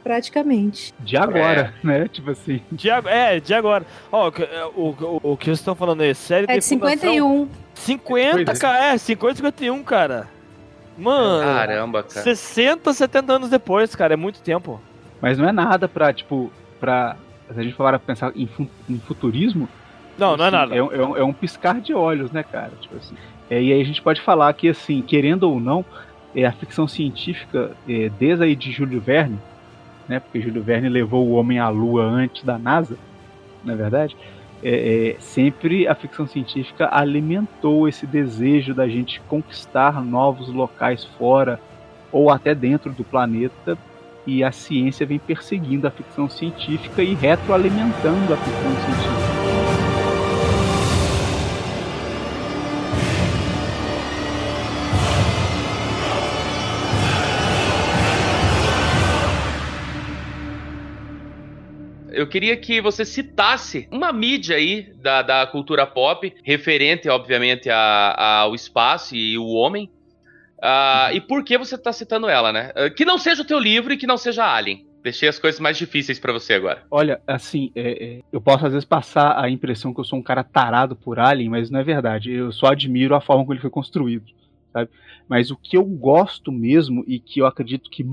Praticamente. De agora, né? Tipo assim. De agora. Ó, o que vocês estão falando aí? Série de 51. 50, cara. 50, 51, cara. Mano. Caramba, cara. 60, 70 anos depois, cara. É muito tempo. Mas não é nada pra se a gente falar, pensar em futurismo... Não, assim, não é nada. É um piscar de olhos, né, cara? Tipo assim... e aí a gente pode falar que, assim, querendo ou não, a ficção científica, desde aí de Júlio Verne, né, porque Júlio Verne levou o homem à Lua antes da NASA, na verdade, sempre a ficção científica alimentou esse desejo da gente conquistar novos locais fora ou até dentro do planeta, e a ciência vem perseguindo a ficção científica e retroalimentando a ficção científica. Eu queria que você citasse uma mídia aí da cultura pop, referente, obviamente, ao espaço e o homem, E por que você está citando ela, né? Que não seja o teu livro e que não seja Alien. Deixei as coisas mais difíceis pra você agora. Olha, assim, eu posso às vezes passar a impressão que eu sou um cara tarado por Alien, mas não é verdade. Eu só admiro a forma como ele foi construído, sabe? Mas o que eu gosto mesmo e que eu acredito que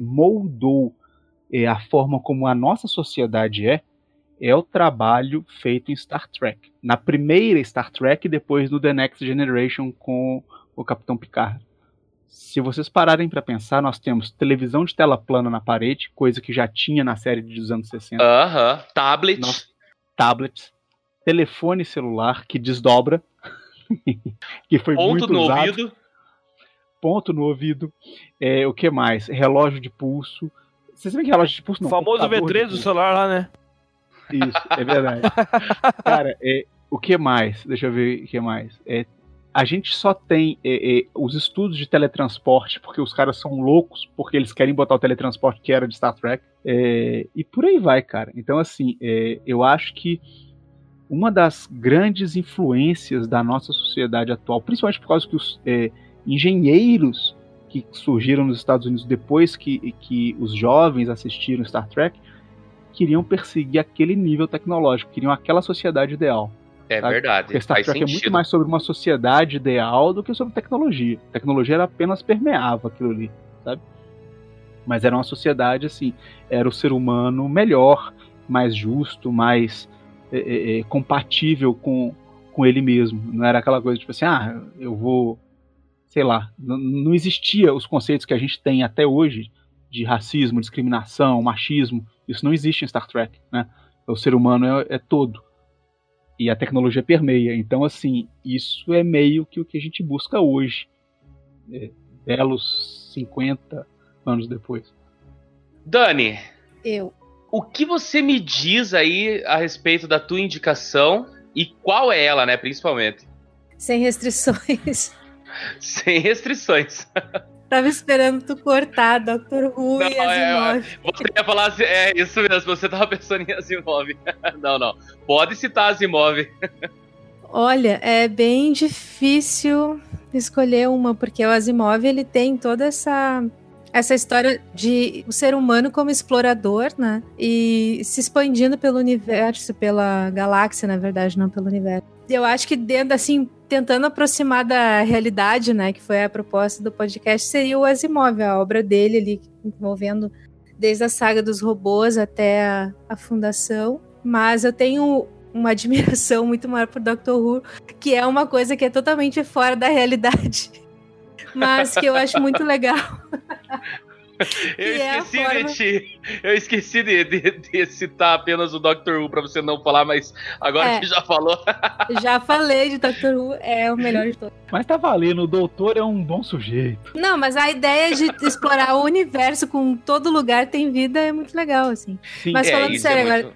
moldou a forma como a nossa sociedade é o trabalho feito em Star Trek. Na primeira Star Trek e depois no The Next Generation com o Capitão Picard. Se vocês pararem para pensar, nós temos televisão de tela plana na parede, coisa que já tinha na série dos anos 60. Tablet, telefone celular que desdobra, que foi ponto muito usado. Ponto no ouvido. O que mais? Relógio de pulso. Vocês sabem que relógio de pulso não? O famoso V3 do celular lá, né? Isso, é verdade. Cara, o que mais? Deixa eu ver o que mais. A gente só tem os estudos de teletransporte, porque os caras são loucos, porque eles querem botar o teletransporte que era de Star Trek, e por aí vai, cara. Então, assim, eu acho que uma das grandes influências da nossa sociedade atual, principalmente por causa que os engenheiros que surgiram nos Estados Unidos depois que os jovens assistiram Star Trek, queriam perseguir aquele nível tecnológico, queriam aquela sociedade ideal. É, sabe? Verdade. Porque Star Trek é muito mais sobre uma sociedade ideal do que sobre tecnologia. A tecnologia era apenas permeava aquilo ali, sabe? Mas era uma sociedade assim, era o ser humano melhor, mais justo, mais compatível com ele mesmo. Não era aquela coisa tipo assim, eu vou, sei lá, não existia os conceitos que a gente tem até hoje de racismo, discriminação, machismo. Isso não existe em Star Trek, né? O ser humano é todo. E a tecnologia permeia. Então, assim, isso é meio que o que a gente busca hoje. Belos 50 anos depois. Dani. Eu. O que você me diz aí a respeito da tua indicação? E qual é ela, né, principalmente? Sem restrições. Sem restrições. Tava esperando tu cortar, Dr. Who e Asimov. Você ia falar assim, isso mesmo, você tava pensando em Asimov. Não. Pode citar Asimov. Olha, é bem difícil escolher uma, porque o Asimov, ele tem toda essa história de o ser humano como explorador, né? E se expandindo pelo universo, pela galáxia, na verdade, não pelo universo. Eu acho que dentro, assim, tentando aproximar da realidade, né, que foi a proposta do podcast, seria o Asimov, a obra dele ali, envolvendo desde a saga dos robôs até a fundação. Mas eu tenho uma admiração muito maior por Dr. Who, que é uma coisa que é totalmente fora da realidade, mas que eu acho muito legal. Eu esqueci de citar apenas o Dr. Who pra você não falar, mas agora que já falou. Já falei de Dr. Who, é o melhor de todos. Mas tá valendo, o doutor é um bom sujeito. Não, mas a ideia de explorar o universo com todo lugar tem vida é muito legal, assim. Sim, mas falando sério, agora,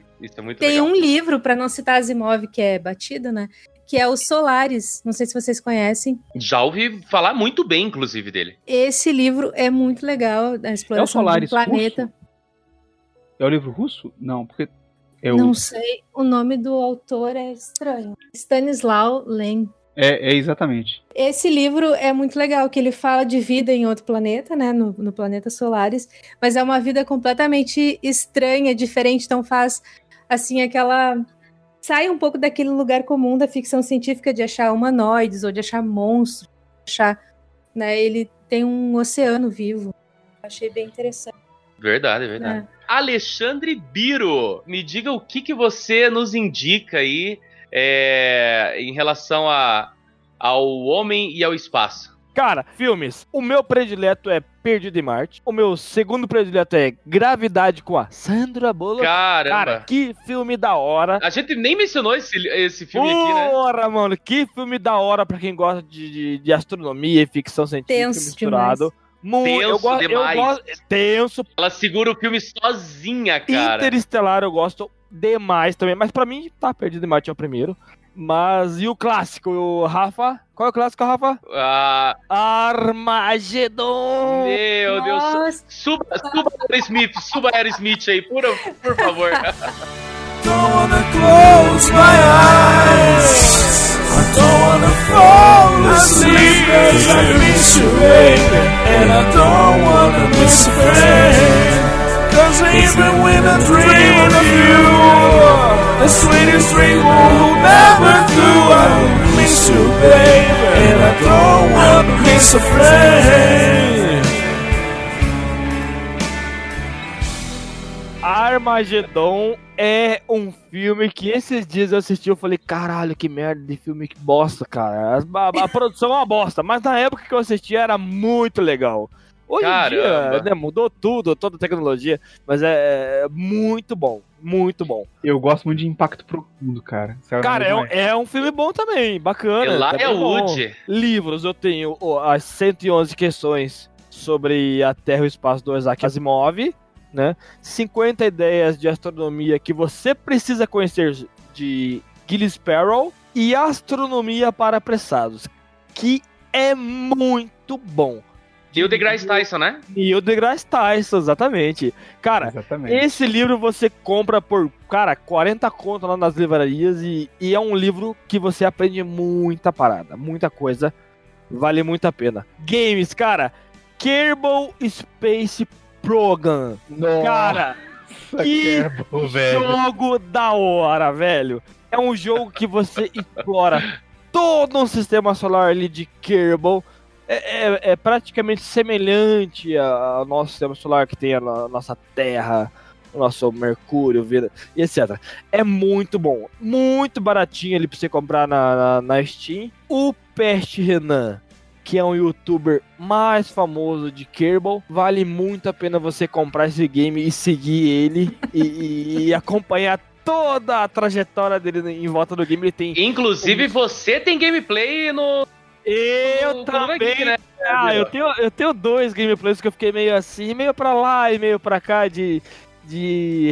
tem legal. Um livro, pra não citar Asimov, que é batido, né? Que é o Solaris, não sei se vocês conhecem. Já ouvi falar muito bem, inclusive, dele. Esse livro é muito legal, a exploração do planeta. Russo? É o livro russo? Não, porque... Não sei, o nome do autor é estranho. Stanislaw Lem. Exatamente. Esse livro é muito legal, que ele fala de vida em outro planeta, né, no planeta Solaris, mas é uma vida completamente estranha, diferente, então faz, assim, aquela... Sai um pouco daquele lugar comum da ficção científica de achar humanoides ou de achar monstros, né, ele tem um oceano vivo. Achei bem interessante. Verdade. Alexandre Biro, me diga o que você nos indica aí em relação ao homem e ao espaço. Cara, filmes. O meu predileto é Perdido em Marte. O meu segundo predileto é Gravidade com a Sandra Bullock. Caramba. Cara, que filme da hora. A gente nem mencionou esse filme aqui, né? Porra, mano, que filme da hora pra quem gosta de astronomia e ficção científica misturado. Tenso demais. Ela segura o filme sozinha, cara. Interestelar eu gosto demais também. Mas pra mim, tá, Perdido em Marte é o primeiro. Mas e o clássico, o Rafa? Qual é o clássico, Rafa? Armagedon! Meu Deus! Suba Aerosmith aí, por favor! Don't wanna close my eyes. I don't wanna fall asleep cause I miss you, baby. And I don't wanna miss a friend, cause even when I dream of you, the sweetest dream will never do. I miss you, baby. And I don't wanna miss a friend. Armagedon é um filme que esses dias eu assisti, eu falei, caralho, que merda de filme, que bosta, cara. A produção é uma bosta, mas na época que eu assisti era muito legal. Hoje em dia, né, mudou tudo, toda a tecnologia, mas é muito bom, muito bom. Eu gosto muito de Impacto Profundo, cara. Cara, é um filme bom também, bacana. Lá é Wood. Livros, eu tenho as 111 questões sobre a Terra e o Espaço do Isaac Asimov, né? 50 ideias de astronomia que você precisa conhecer, de Gilles Perrow, e Astronomia para Apressados, que é muito bom. Neil deGrasse Tyson, né? Neil deGrasse Tyson, exatamente. Cara, esse livro você compra por, cara, 40 conto lá nas livrarias, e é um livro que você aprende muita parada, muita coisa, vale muito a pena. Games, cara, Kerbal Space Program. Nossa, cara, que jogo, velho, da hora, velho. É um jogo que você explora todo um sistema solar ali de Kerbal. É praticamente semelhante ao nosso sistema solar, que tem a nossa Terra, o nosso Mercúrio, Vênus, e etc. É muito bom, muito baratinho ali pra você comprar na Steam. O Peste Renan, que é um youtuber mais famoso de Kerbal, vale muito a pena você comprar esse game e seguir ele e acompanhar toda a trajetória dele em volta do game. Ele tem, inclusive, você tem gameplay no... Eu também, aqui, né? Eu tenho dois gameplays que eu fiquei meio assim, meio pra lá e meio pra cá, de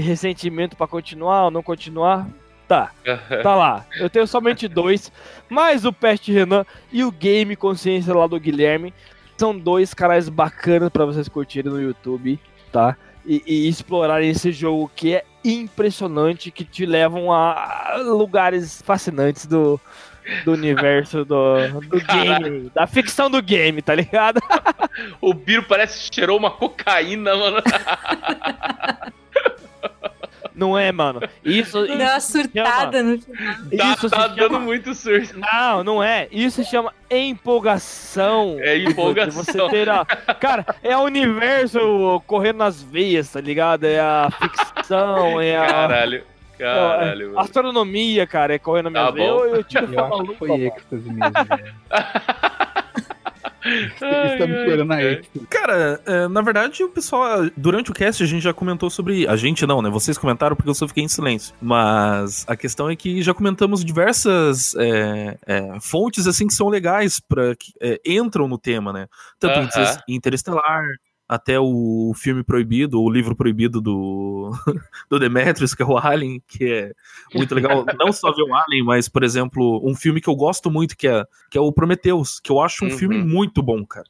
ressentimento pra continuar ou não continuar. Tá lá. Eu tenho somente dois, mais o Peste Renan e o Game Consciência lá do Guilherme. São dois canais bacanas pra vocês curtirem no YouTube, tá? E explorarem esse jogo que é impressionante, que te levam a lugares fascinantes do universo do game, da ficção do game, tá ligado? O Biro parece que cheirou uma cocaína, mano. Não é, mano. Isso deu uma surtada no final. Tá dando muito surto. Não é. Isso se chama empolgação. É empolgação. Você ter cara, é o universo correndo nas veias, tá ligado? É a ficção, é a... Caralho, mano. Astronomia, cara, é correndo nas minhas veias. Eu tiro eu maluco, acho que foi êxtase mesmo, velho. Cara, na verdade, o pessoal, durante o cast, a gente já comentou sobre... A gente não, né? Vocês comentaram porque eu só fiquei em silêncio. Mas a questão é que já comentamos diversas fontes, assim, que são legais, que entram no tema, né? Tanto Interestelar, até o filme proibido, o livro proibido do Demetrius, que é o Alien, que é muito legal. Não só ver o Alien, mas, por exemplo, um filme que eu gosto muito, que é o Prometheus, que eu acho um filme muito bom, cara.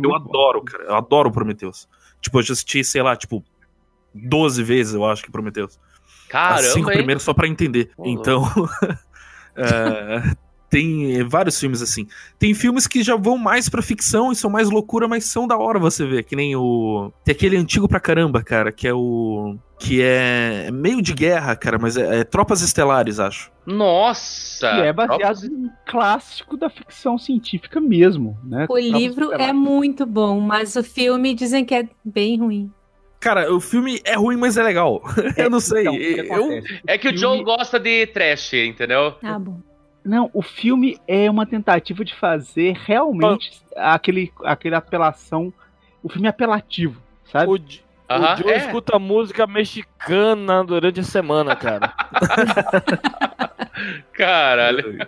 Eu adoro, cara. Eu adoro o Prometheus. Tipo, eu já assisti, sei lá, 12 vezes, eu acho, que Prometheus. Caramba, as 5 primeiras só pra entender. Olá. Então... Tem vários filmes assim. Tem filmes que já vão mais pra ficção e são mais loucura, mas são da hora você ver. Que nem o... Tem aquele antigo pra caramba, cara, que é o... Que é meio de guerra, cara, mas é Tropas Estelares, acho. Nossa! Que é baseado em clássico da ficção científica mesmo, né? O livro é muito bom, mas o filme dizem que é bem ruim. Cara, o filme é ruim, mas é legal. Eu não sei. Então, é que o John gosta de trash, entendeu? Tá bom. Não, o filme é uma tentativa de fazer realmente aquele apelação. O filme é apelativo, sabe? O Joe escuta música mexicana durante a semana, cara. Caralho.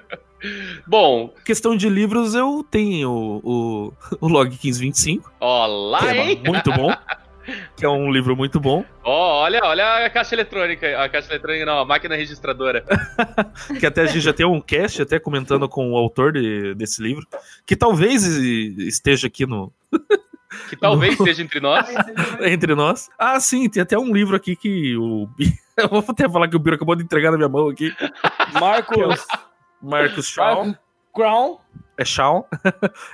Bom, questão de livros, eu tenho o Log 1525. Olá, hein? Muito bom. Que é um livro muito bom. Olha a caixa eletrônica. A caixa eletrônica não, a máquina registradora. Que até a gente já tem um cast até comentando com o autor desse livro, que talvez esteja aqui no... Que talvez esteja entre nós. Entre nós. Ah, sim, tem até um livro aqui que o... Eu vou até falar que o Biro acabou de entregar na minha mão aqui. Marcos... Marcus Shaw. É Shaw.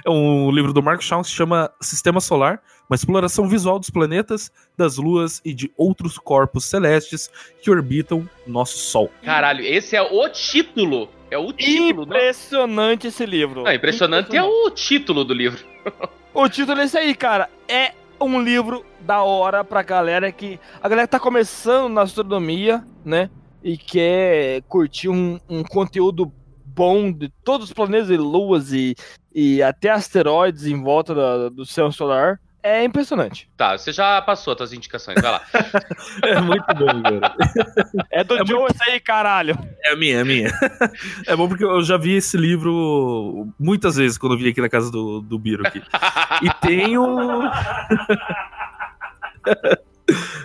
É um livro do Marcus Shaw que se chama Sistema Solar, uma exploração visual dos planetas, das luas e de outros corpos celestes que orbitam nosso Sol. Caralho, esse é o título. É o título. Impressionante, né? Esse livro. Não, impressionante é o título do livro. O título é esse aí, cara. É um livro da hora pra galera que... A galera que tá começando na astronomia, né? E quer curtir um conteúdo bom de todos os planetas e luas e até asteroides em volta do céu solar. É impressionante. Tá, você já passou as tuas indicações, vai lá. É muito bom, cara. É do Joe muito... esse aí, caralho. É a minha. É bom porque eu já vi esse livro muitas vezes quando eu vim aqui na casa do Biro aqui. E tem um...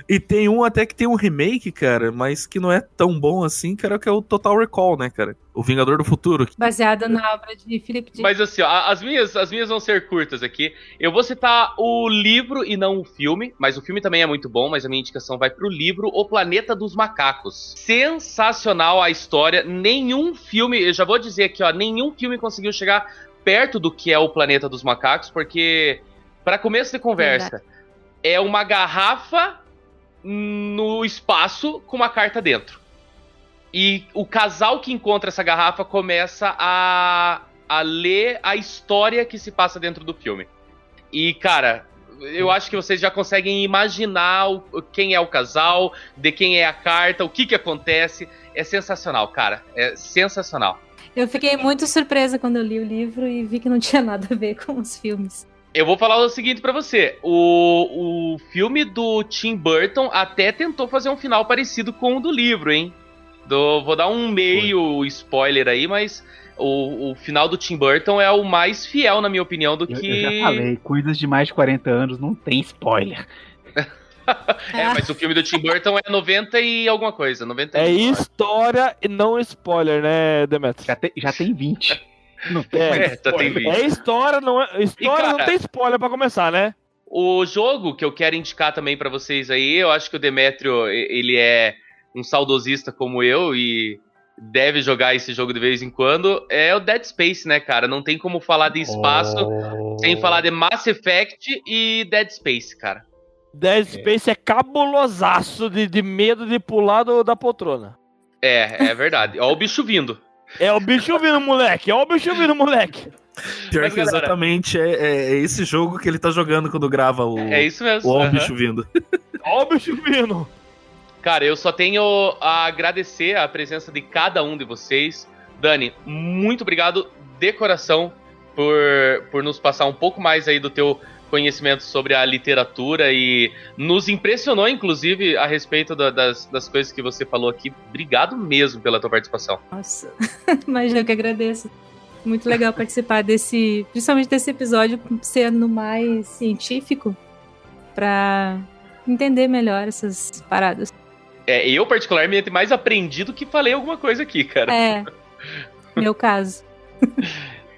E tem um até que tem um remake, cara, mas que não é tão bom assim, cara, que é o Total Recall, né, cara? O Vingador do Futuro. Baseado na obra de Philip Dick. Mas assim, ó, as minhas vão ser curtas aqui. Eu vou citar o livro e não o filme, mas o filme também é muito bom, mas a minha indicação vai pro livro O Planeta dos Macacos. Sensacional a história. Nenhum filme, eu já vou dizer aqui, ó, nenhum filme conseguiu chegar perto do que é O Planeta dos Macacos, porque, pra começo de conversa... Verdade. É uma garrafa no espaço com uma carta dentro. E o casal que encontra essa garrafa começa a ler a história que se passa dentro do filme. E, cara, eu acho que vocês já conseguem imaginar quem é o casal, de quem é a carta, o que acontece. É sensacional, cara. É sensacional. Eu fiquei muito surpresa quando eu li o livro e vi que não tinha nada a ver com os filmes. Eu vou falar o seguinte pra você, o filme do Tim Burton até tentou fazer um final parecido com o do livro, hein? Vou dar um meio spoiler aí, mas o final do Tim Burton é o mais fiel, na minha opinião, do que... Eu já falei, coisas de mais de 40 anos não tem spoiler. É, mas o filme do Tim Burton é 90 e alguma coisa, 90 é história e não spoiler, né, Demetrius? Já tem 20. Não tem história, não é história, cara, não tem spoiler pra começar, né? O jogo que eu quero indicar também pra vocês aí, eu acho que o Demetrio, ele é um saudosista como eu e deve jogar esse jogo de vez em quando, é o Dead Space, né, cara? Não tem como falar de espaço sem falar de Mass Effect e Dead Space, cara. Dead Space é cabulosaço de medo de pular da poltrona. É verdade. Ó o bicho vindo. É o bicho vindo, moleque. Pior mas, que galera, exatamente é esse jogo que ele tá jogando quando grava o... É isso mesmo. O bicho vindo. Ó o bicho vindo. Cara, eu só tenho a agradecer a presença de cada um de vocês. Dani, muito obrigado de coração por nos passar um pouco mais aí do teu conhecimento sobre a literatura e nos impressionou, inclusive, a respeito das coisas que você falou aqui. Obrigado mesmo pela tua participação. Nossa, imagina, eu que agradeço. Muito legal participar desse, principalmente desse episódio, sendo mais científico, para entender melhor essas paradas. É, eu particularmente mais aprendi do que falei alguma coisa aqui, cara. É, meu caso.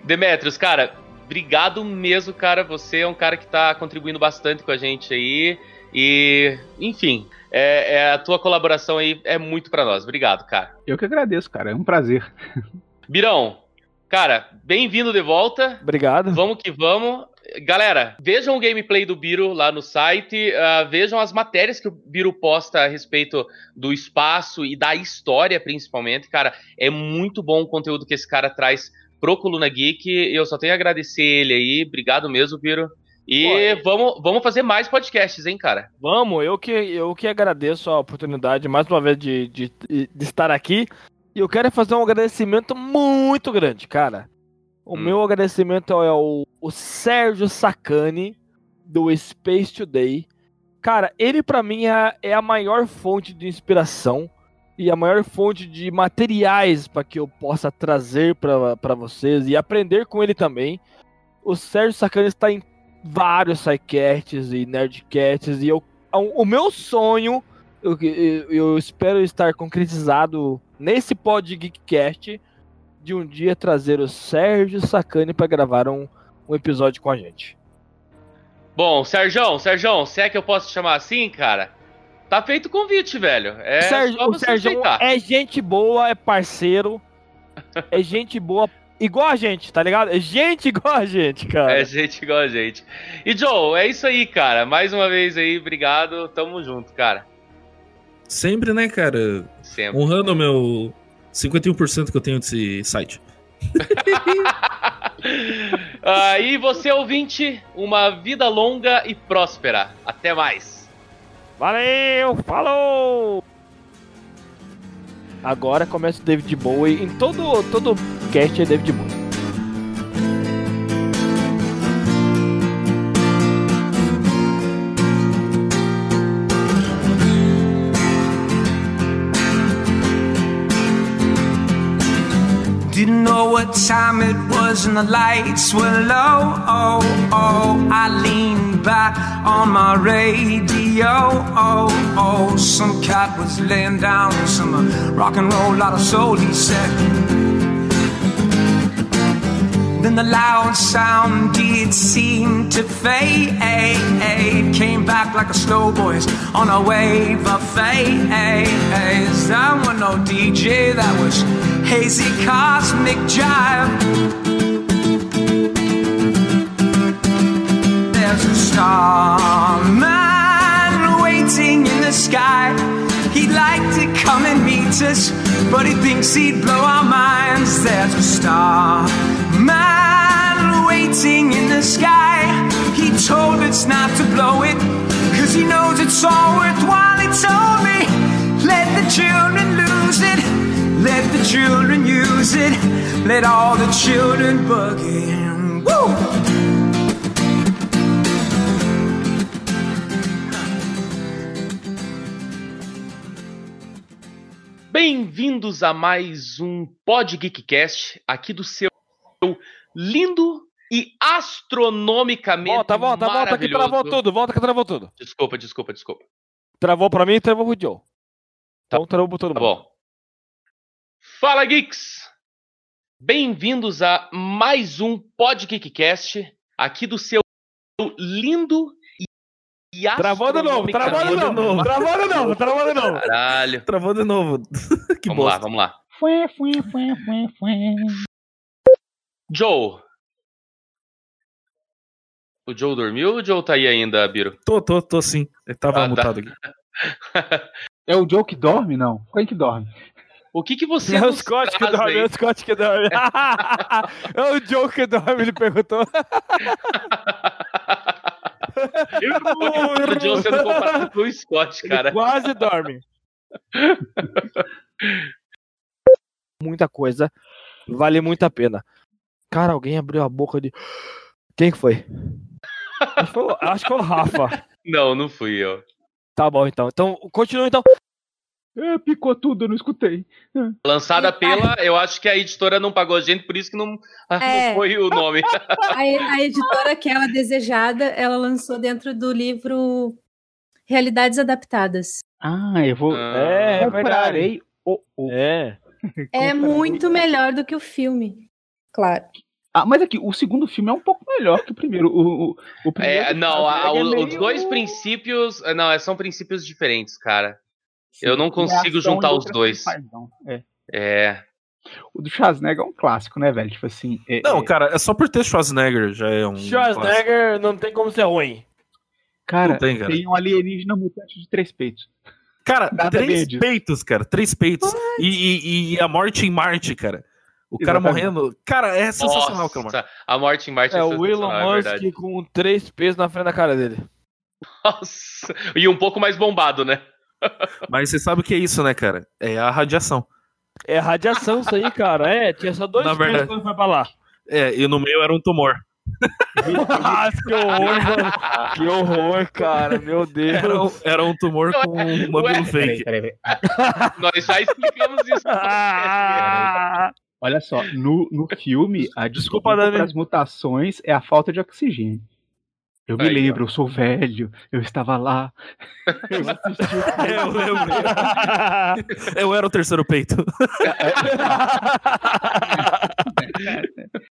Demetrius, cara, obrigado mesmo, cara. Você é um cara que tá contribuindo bastante com a gente aí. E, enfim, a tua colaboração aí é muito pra nós. Obrigado, cara. Eu que agradeço, cara. É um prazer. Birão, cara, bem-vindo de volta. Obrigado. Vamos que vamos. Galera, vejam o gameplay do Biro lá no site. Vejam as matérias que o Biro posta a respeito do espaço e da história, principalmente. Cara, é muito bom o conteúdo que esse cara traz pro Coluna Geek, eu só tenho a agradecer ele aí, obrigado mesmo, Biro. E vamos fazer mais podcasts, hein, cara? Vamos, eu que agradeço a oportunidade, mais uma vez, de estar aqui. E eu quero fazer um agradecimento muito grande, cara. O meu agradecimento é o Sérgio Sacani, do Space Today. Cara, ele pra mim é a maior fonte de inspiração e a maior fonte de materiais para que eu possa trazer para vocês e aprender com ele também. O Sérgio Sacani está em vários sidecasts e nerdcasts, e o meu sonho, eu espero estar concretizado nesse pod Geekcast, de um dia trazer o Sérgio Sacani para gravar um episódio com a gente. Bom, Sérgio, se é que eu posso te chamar assim, cara? Tá feito o convite, velho. O Sérgio é gente boa, é parceiro. É gente boa igual a gente, tá ligado? É gente igual a gente, cara. É gente igual a gente. E, Joe, é isso aí, cara. Mais uma vez aí, obrigado. Tamo junto, cara. Sempre, né, cara? Sempre. Honrando o meu 51% que eu tenho desse site. E você, ouvinte, uma vida longa e próspera. Até mais. Valeu, falou! Agora começa o David Bowie. Em todo cast é David Bowie. Didn't know what time it was and the lights were low. Oh, oh, I leaned back on my radio. Oh, oh, some cat was laying down some rock and roll out of soul, he said. Then the loud sound did seem to fade. Came back like a slow voice on a wave of fate. That was no DJ, that was hazy cosmic jive. There's a starman waiting in the sky. He'd like to come and meet us, but he thinks he'd blow our minds. There's a starman waiting in the sky. He told us not to blow it, cause he knows it's all worthwhile. He told me, let the children lose it, let the children use it, let all the children boogie. Woo! Bem-vindos a mais um Pod Geekcast, aqui do seu lindo e astronomicamente maravilhoso. Volta que travou tudo, Desculpa. Travou pra mim e travou pro Joe. Então travou pra todo mundo. Tá bom. Fala, geeks! Bem-vindos a mais um Pod Geekcast, aqui do seu lindo e astronomicamente... Travou de novo! Caralho! Travou de novo! Que bosta! Vamos lá! Joe! O Joe dormiu ou o Joe tá aí ainda, Biro? Tô sim. Ele tava mutado aqui. É o Joe que dorme, não? Quem que dorme? O que você é o Scott que dorme, aí? É o Scott que dorme. É o Joe que dorme, ele perguntou. O Joe sendo comparado com o Scott, cara. Ele quase dorme. Muita coisa. Vale muito a pena. Cara, alguém abriu a boca de... Quem que foi? Acho que foi o Rafa. Não fui eu. Tá bom, então. Então, continua, então. Picou tudo, eu não escutei. Lançada pela, eu acho que a editora não pagou a gente, por isso que não foi o nome. A editora que ela desejada, ela lançou dentro do livro Realidades Adaptadas. Eu vou... comprarei. É muito melhor do que o filme, claro. Mas aqui, o segundo filme é um pouco melhor que o primeiro. O primeiro os dois princípios... Não, são princípios diferentes, cara. Sim, eu não consigo juntar os dois. O do Schwarzenegger é um clássico, né, velho? Tipo assim... cara, é só por ter Schwarzenegger já é um Schwarzenegger clássico. Não tem como ser ruim. Cara, tem um alienígena mutante de 3 peitos. Cara, nada 3 peitos, cara. 3 peitos. E a morte em Marte, cara. O cara morrendo... Cara, é sensacional. Nossa, cara. A morte em Marte é sensacional, o Elon Musk com 3 peitos na frente da cara dele. Nossa. E um pouco mais bombado, né? Mas você sabe o que é isso, né, cara? É a radiação. É a radiação isso aí, cara. Tinha só 2 meses quando foi pra lá. E no meio era um tumor. Que horror, mano. Que horror, cara. Meu Deus. Era um tumor com um mamilo fake. Peraí. Nós já explicamos isso. Olha só, no filme, a desculpa das mutações é a falta de oxigênio. Eu me lembro, eu sou velho, eu estava lá. Eu assisti o filme. Eu lembro. Eu era o terceiro peito.